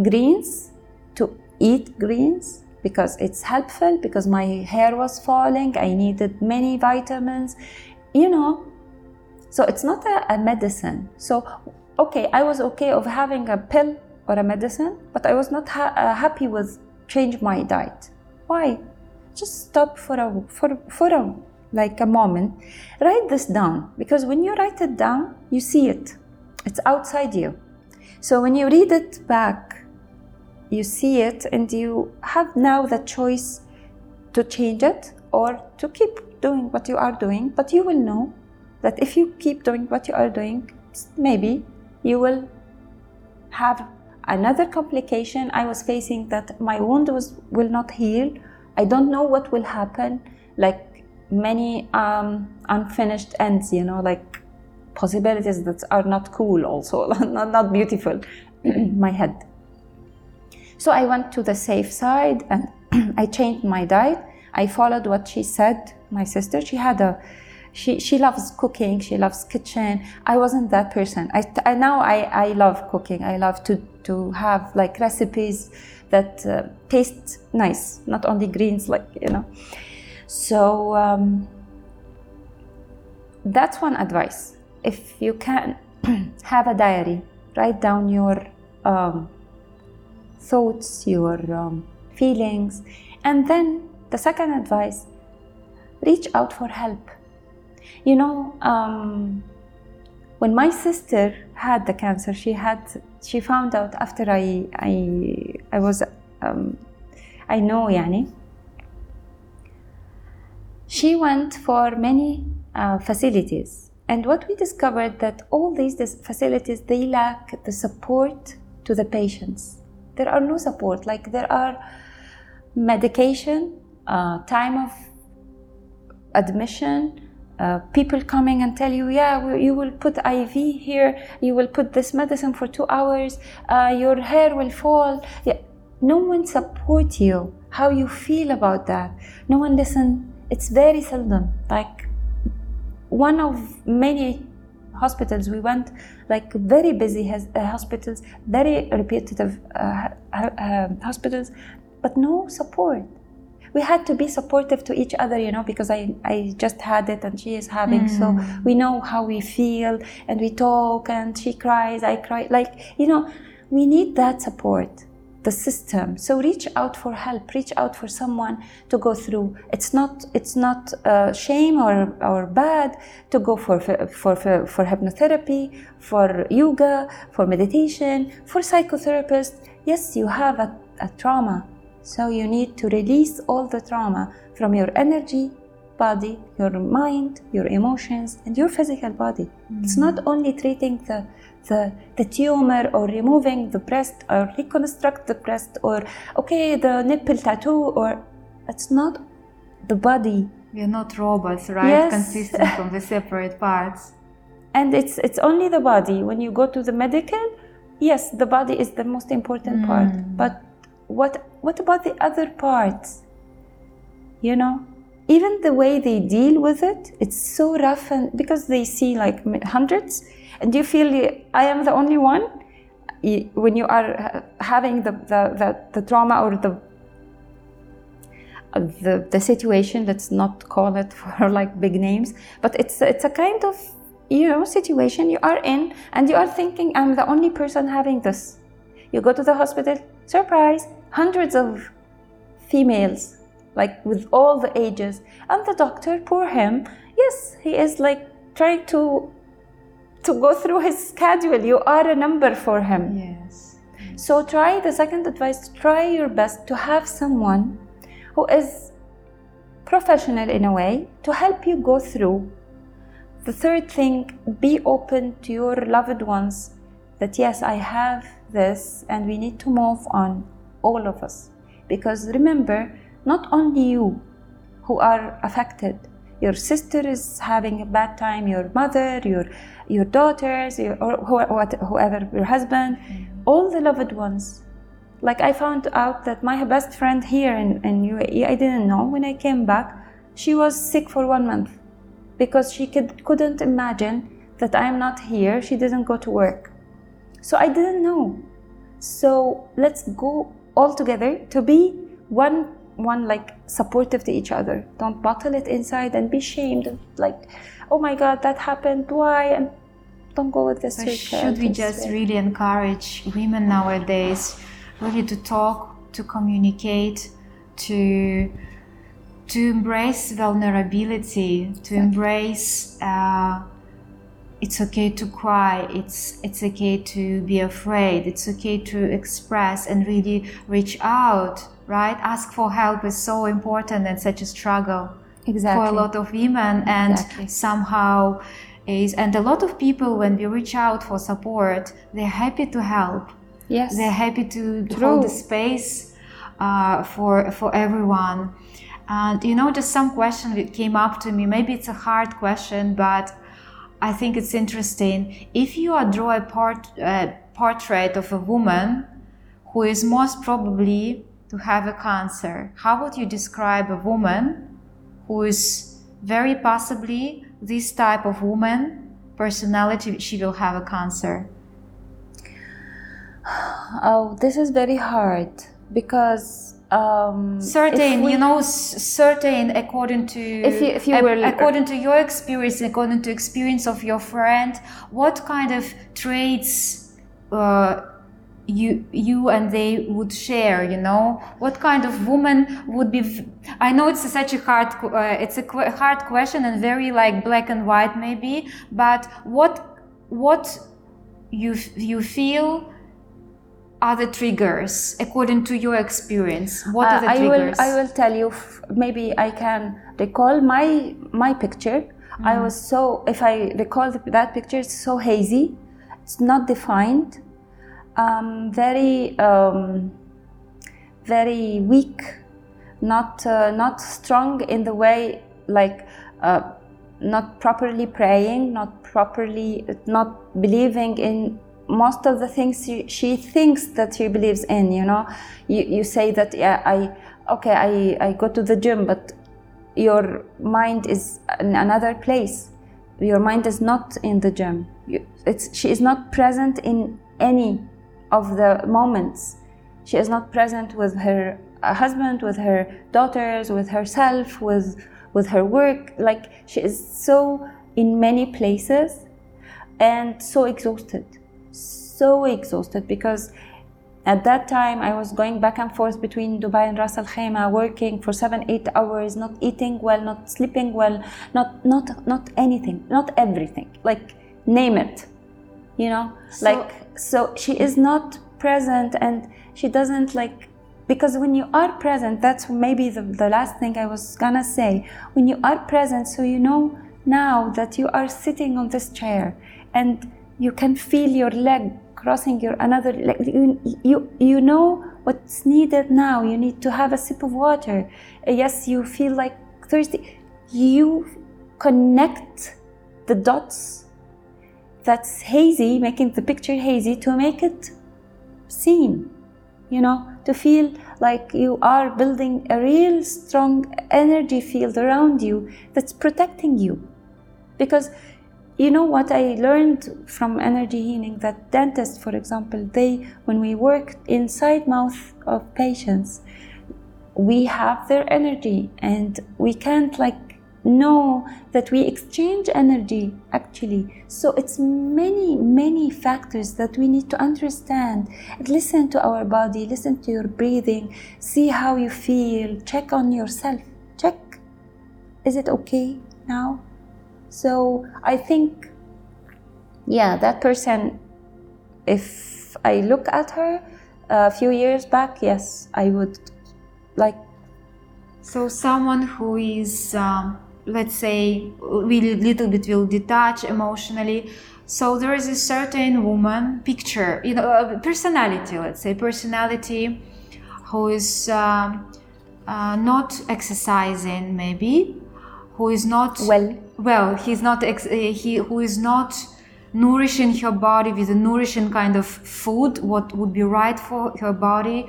greens to eat greens, because it's helpful, because my hair was falling, I needed many vitamins, you know. So it's not a medicine. So, okay, I was okay of having a pill or a medicine, but I was not happy with change my diet. Why? Just stop for a like a moment. Write this down, because when you write it down, you see it. It's outside you. So when you read it back, you see it, and you have now the choice to change it or to keep doing what you are doing. But you will know that if you keep doing what you are doing, maybe you will have another complication. I was facing that my wound will not heal. I don't know what will happen, like many unfinished ends, you know, like possibilities that are not cool also, not beautiful in my head. So I went to the safe side and I changed my diet. I followed what she said, my sister. She loves cooking, she loves kitchen. I wasn't that person. I now love cooking. I love to have like recipes that taste nice, not only greens, like, you know. So that's one advice. If you can have a diary, write down your thoughts, your feelings. And then the second advice, reach out for help. You know, when my sister had the cancer, she found out after I was I know, yani. She went for many facilities, and what we discovered that all these facilities, they lack the support to the patients. There are no support. Like, there are medication, time of admission. People coming and tell you, yeah, you will put IV here, you will put this medicine for 2 hours, your hair will fall. Yeah. No one supports you, how you feel about that. No one listens. It's very seldom. Like, one of many hospitals we went, like very busy hospitals, very repetitive hospitals, but no support. We had to be supportive to each other, you know, because I just had it and she is having, so we know how we feel, and we talk, and she cries, I cry, like, you know, we need that support, the system. So reach out for help, reach out for someone to go through. It's not shame or bad to go for hypnotherapy, for yoga, for meditation, for psychotherapist. Yes, you have a trauma. So you need to release all the trauma from your energy, body, your mind, your emotions, and your physical body. Mm-hmm. It's not only treating the tumor or removing the breast or reconstruct the breast or, okay, the nipple tattoo, or it's not the body. We are not robots, right? Yes. Consisting from the separate parts. And it's only the body. When you go to the medical, yes, the body is the most important part. But what about the other parts? You know, even the way they deal with it, it's so rough, and because they see like hundreds, and you feel I am the only one. When you are having the trauma or the situation, let's not call it for like big names, but it's a kind of, you know, situation you are in, and you are thinking, I'm the only person having this. You go to the hospital, surprise, hundreds of females, like with all the ages, and the doctor, poor him, yes, he is like trying to go through his schedule. You are a number for him. Yes. So try the second advice, try your best to have someone who is professional in a way to help you go through. The third thing, be open to your loved ones that yes, I have this and we need to move on, all of us. Because remember, not only you who are affected, your sister is having a bad time, your mother, your daughters, whoever, your husband, all the loved ones. Like I found out that my best friend here in UAE, I didn't know when I came back, she was sick for 1 month because she couldn't imagine that I'm not here, she didn't go to work. So I didn't know. So let's go all together to be one like supportive to each other. Don't bottle it inside and be shamed, like, oh my God, that happened, why? And don't go with this. So should we just really encourage women nowadays really to talk, to communicate, to embrace vulnerability, to embrace it's okay to cry, it's okay to be afraid, it's okay to express and really reach out, right? Ask for help is so important and such a struggle for a lot of women, and somehow is, and a lot of people, when we reach out for support, they're happy to help. Yes. They're happy to hold the space for everyone. And you know, just some question that came up to me, maybe it's a hard question, but I think it's interesting. If you draw a portrait of a woman who is most probably to have a cancer, how would you describe a woman who is very possibly this type of woman, personality, she will have a cancer? Oh, this is very hard because certain, you know, certain according to according to your experience, according to experience of your friend, what kind of traits you and they would share, you know, what kind of woman would be? I know it's such a hard hard question and very like black and white maybe, but what you feel are the triggers according to your experience? What are the triggers? I will tell you. Maybe I can recall my picture. Mm-hmm. I was so, if I recall that picture, it's so hazy. It's not defined. Very weak. Not strong in the way, like not properly praying, not believing in most of the things she thinks that she believes in, you know. You say that, yeah, I go to the gym, but your mind is in another place. Your mind is not in the gym. She is not present in any of the moments. She is not present with her husband, with her daughters, with herself, with her work. Like, she is so in many places and so exhausted because at that time I was going back and forth between Dubai and Ras Al Khaimah, working for 7-8 hours, not eating well, not sleeping well, not anything, not everything, like name it, you know. So she is not present, and she doesn't because when you are present, that's maybe the last thing I was gonna say. When you are present, so you know now that you are sitting on this chair and you can feel your leg crossing your another leg. You know what's needed now. You need to have a sip of water. Yes, you feel like thirsty. You connect the dots that's hazy, making the picture hazy, to make it seen, you know, to feel like you are building a real strong energy field around you that's protecting you. Because you know what I learned from energy healing, that dentists, for example, when we work inside mouth of patients, we have their energy, and we can't know that we exchange energy actually. So it's many factors that we need to understand. Listen to our body, listen to your breathing, see how you feel, check on yourself, check, is it okay now? So I think, yeah, that person, if I look at her a few years back, yes, I would like. So someone who is, let's say, really little bit will detach emotionally. So there is a certain woman picture, you know, personality, let's say, personality who is not exercising maybe, who is not well, who is not nourishing her body with a nourishing kind of food, what would be right for her body,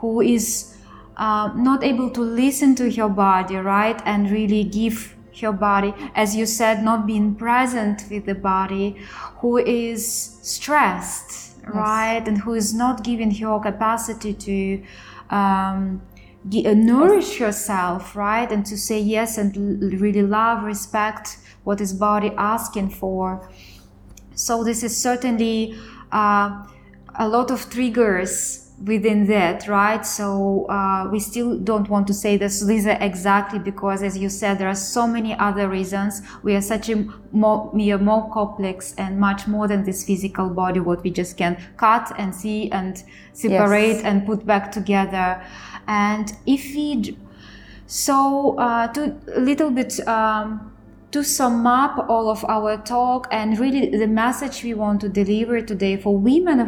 who is not able to listen to her body, right, and really give her body, as you said, not being present with the body, who is stressed, yes, right, and who is not giving her capacity to nourish herself, right, and to say yes and really love, respect what is body asking for. So this is certainly a lot of triggers within that, right? So we still don't want to say this, Lisa, exactly, because as you said, there are so many other reasons. We are such a more complex and much more than this physical body, what we just can cut and see and separate, yes, and put back together. And if we, to sum up all of our talk and really the message we want to deliver today for women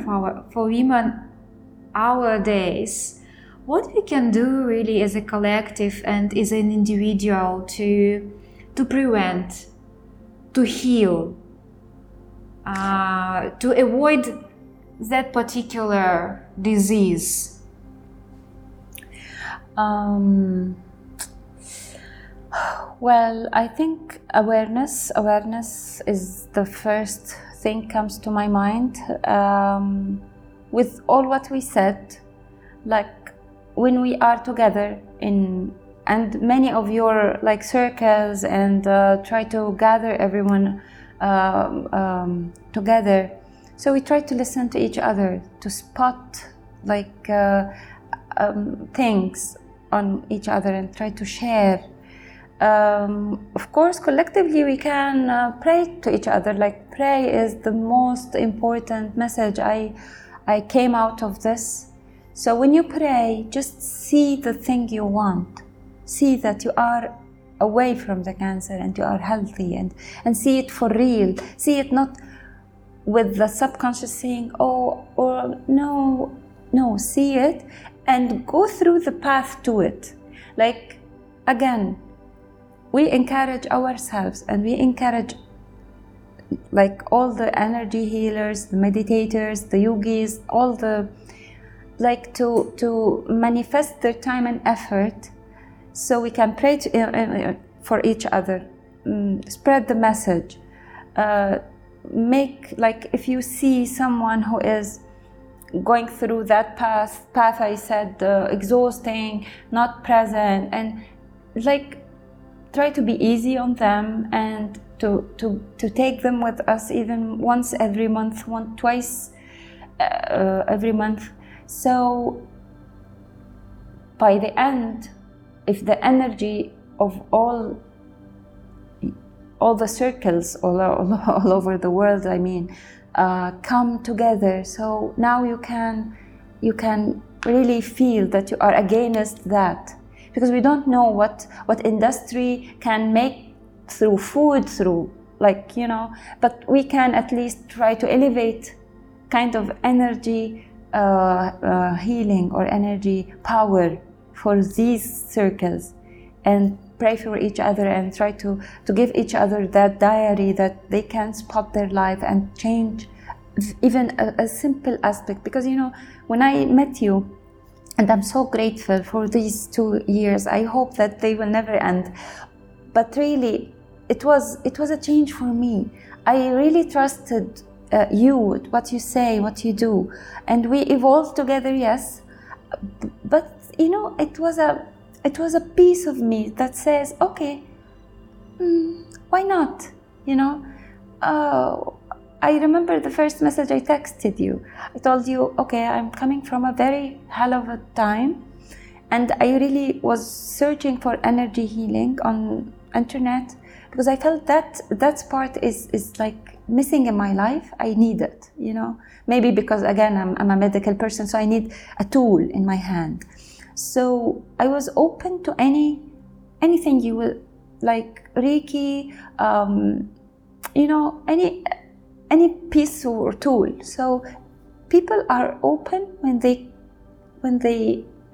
our days, what we can do really as a collective and as an individual to prevent, to heal, to avoid that particular disease? Well, I think awareness is the first thing comes to my mind. With all what we said, like when we are together and many of your circles and try to gather everyone together. So we try to listen to each other, to spot things on each other and try to share. Of course, collectively we can pray to each other. Pray is the most important message I came out of this. So when you pray, just see the thing you want. See that you are away from the cancer and you are healthy, and see it for real. See it not with the subconscious saying, oh, or no, see it and go through the path to it. Again, we encourage ourselves and we encourage all the energy healers, the meditators, the yogis, all the to manifest their time and effort, so we can pray for each other, spread the message, make if you see someone who is going through that path I said, exhausting, not present, and try to be easy on them, and to take them with us even once every month, twice every month. So by the end, if the energy of all the circles all over the world, come together. So now you can really feel that you are against that, because we don't know what industry can make through food, through but we can at least try to elevate kind of energy healing or energy power for these circles, and pray for each other and try to give each other that diary that they can spot their life and change even a simple aspect. Because, you know, when I met you, and I'm so grateful for these 2 years, I hope that they will never end. But really, it was a change for me. I really trusted you, what you say, what you do. And we evolved together, yes. But, you know, it was a piece of me that says, okay, why not, you know? I remember the first message I texted you. I told you, okay, I'm coming from a very hell of a time, and I really was searching for energy healing on internet, because I felt that part is like missing in my life. I need it, you know? Maybe because, again, I'm a medical person, so I need a tool in my hand. So I was open to anything you will, like Reiki, you know, any piece or tool. So people are open when they,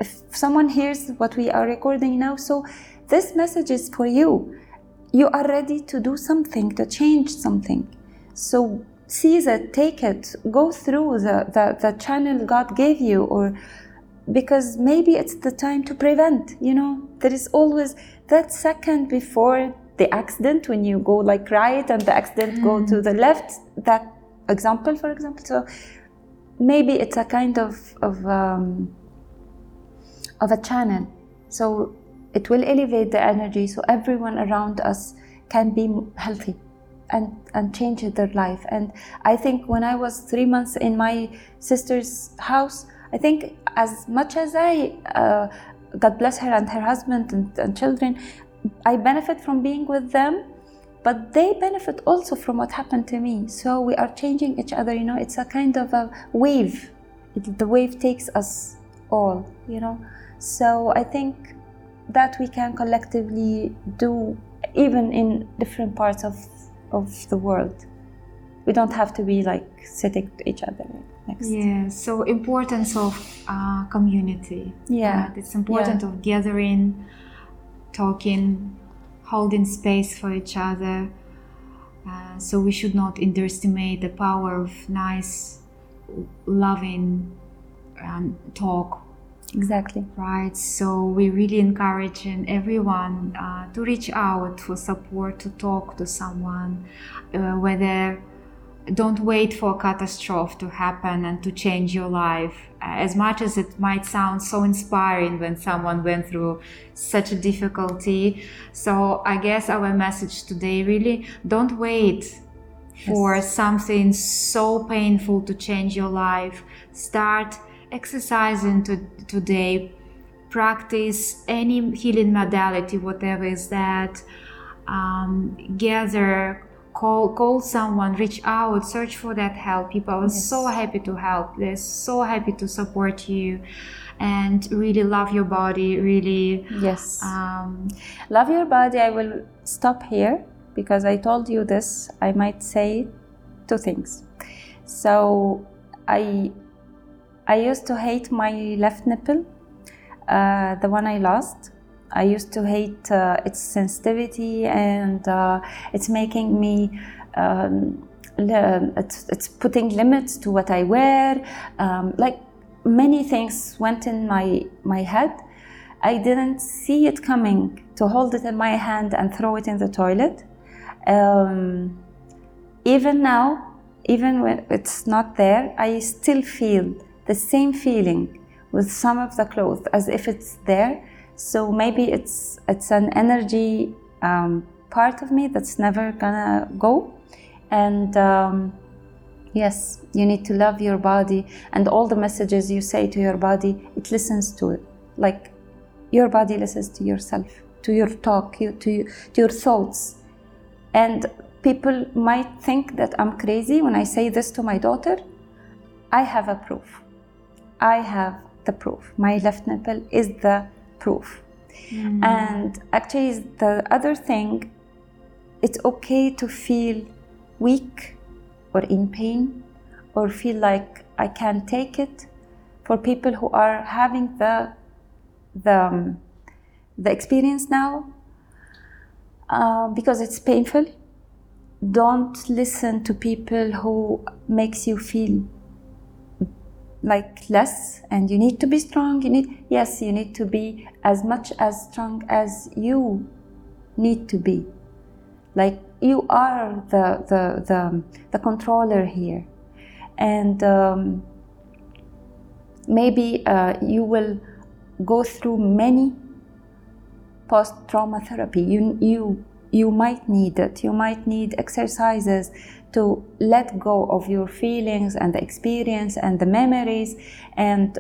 if someone hears what we are recording now. So this message is for you. You are ready to do something, to change something. So seize it, take it, go through the channel God gave you, or because maybe it's the time to prevent, you know? There is always that second before the accident, when you go like right and the accident go to the left, that example, for example. So maybe it's a kind of a channel. So it will elevate the energy, so everyone around us can be healthy and change their life. And I think when I was 3 months in my sister's house, I think as much as I, God bless her and her husband and children, I benefit from being with them, but they benefit also from what happened to me. So we are changing each other, you know. It's a kind of a wave. The wave takes us all, you know. So I think that we can collectively do, even in different parts of the world. We don't have to be like sitting to each other next. Yeah, so importance of community. Yeah. It's important of gathering, talking, holding space for each other. So we should not underestimate the power of nice, loving talk. Exactly. Right. So we really encouraging everyone to reach out for support, to talk to someone, whether don't wait for a catastrophe to happen and to change your life. As much as it might sound so inspiring when someone went through such a difficulty. So I guess our message today, really, don't wait for something so painful to change your life. Start exercising today. Practice any healing modality, whatever is that. Gather, Call someone, reach out, search for that help. People are so happy to help. They're so happy to support you, and really love your body, really. Yes. Love your body. I will stop here because I told you this. I might say 2 things. So I used to hate my left nipple, the one I lost. I used to hate its sensitivity and it's making me, it's putting limits to what I wear. Like many things went in my head. I didn't see it coming to hold it in my hand and throw it in the toilet. Even now, even when it's not there, I still feel the same feeling with some of the clothes as if it's there. So maybe it's an energy part of me that's never gonna go. And yes, you need to love your body, and all the messages you say to your body, it listens to it. Like your body listens to yourself, to your talk, to your thoughts. And people might think that I'm crazy when I say this to my daughter. I have a proof. I have the proof. My left nipple is the proof. And actually, the other thing, it's okay to feel weak or in pain or feel like I can't take it, for people who are having the experience now. because it's painful. Don't listen to people who makes you feel like less, and you need to be strong. You need to be as much as strong as you need to be. Like, you are the controller here, and maybe you will go through many post-trauma therapy. You might need it. You might need exercises to let go of your feelings and the experience and the memories. And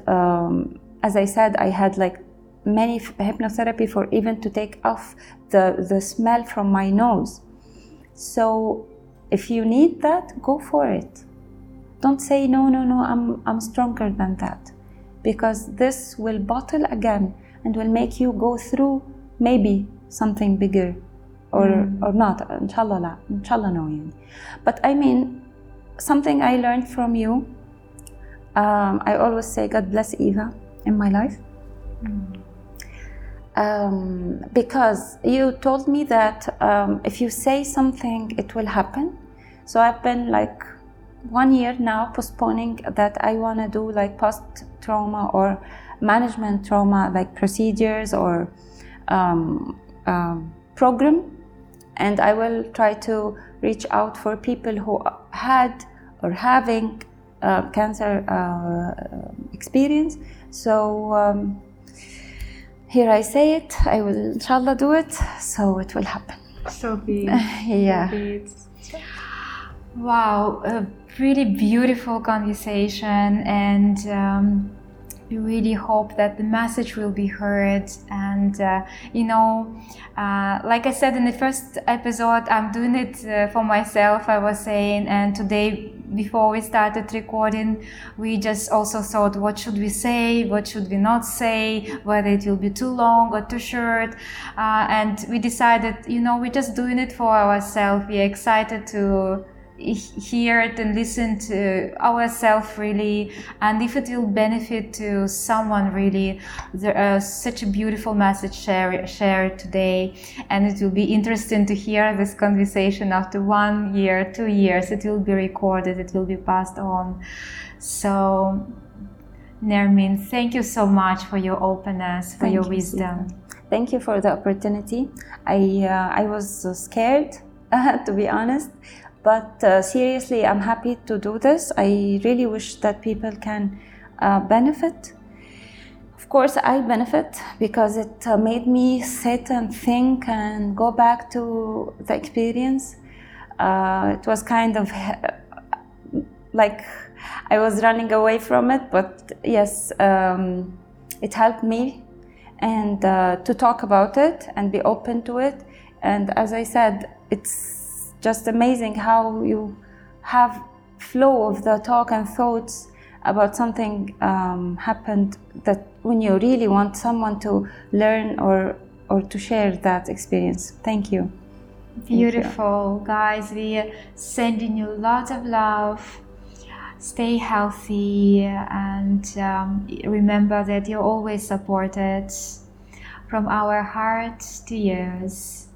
as I said, I had like many hypnotherapy for even to take off the smell from my nose. So if you need that, go for it. Don't say, no, I'm stronger than that. Because this will bottle again and will make you go through maybe something bigger. Or not, inshallah la, inshallah no. But I mean, something I learned from you, I always say God bless Eva in my life. Because you told me that if you say something, it will happen. So I've been like 1 year now postponing that I want to do like post-trauma or management trauma, like procedures or program. And I will try to reach out for people who had or having cancer experience. So here I say it, I will inshallah do it, so it will happen. So be it. Yeah. So be it. Wow, a really beautiful conversation, and we really hope that the message will be heard. And like I said in the first episode, I'm doing it for myself, I was saying. And today, before we started recording, we just also thought, what should we say, what should we not say, whether it will be too long or too short, and we decided, we're just doing it for ourselves. We're excited to hear it and listen to ourselves, really. And if it will benefit to someone, really, there is such a beautiful message shared today. And it will be interesting to hear this conversation after 1 year, 2 years. It will be recorded, it will be passed on. So Nermin, thank you so much for your openness, for your wisdom. Thank you for the opportunity. I was scared, to be honest. But seriously, I'm happy to do this. I really wish that people can benefit. Of course, I benefit because it made me sit and think and go back to the experience. It was kind of like I was running away from it, but yes, it helped me, and to talk about it and be open to it. And as I said, it's just amazing how you have flow of the talk and thoughts about something happened, that when you really want someone to learn or to share that experience. Thank you. Beautiful. Guys, we are sending you lots of love. Stay healthy, and remember that you're always supported. From our heart to yours.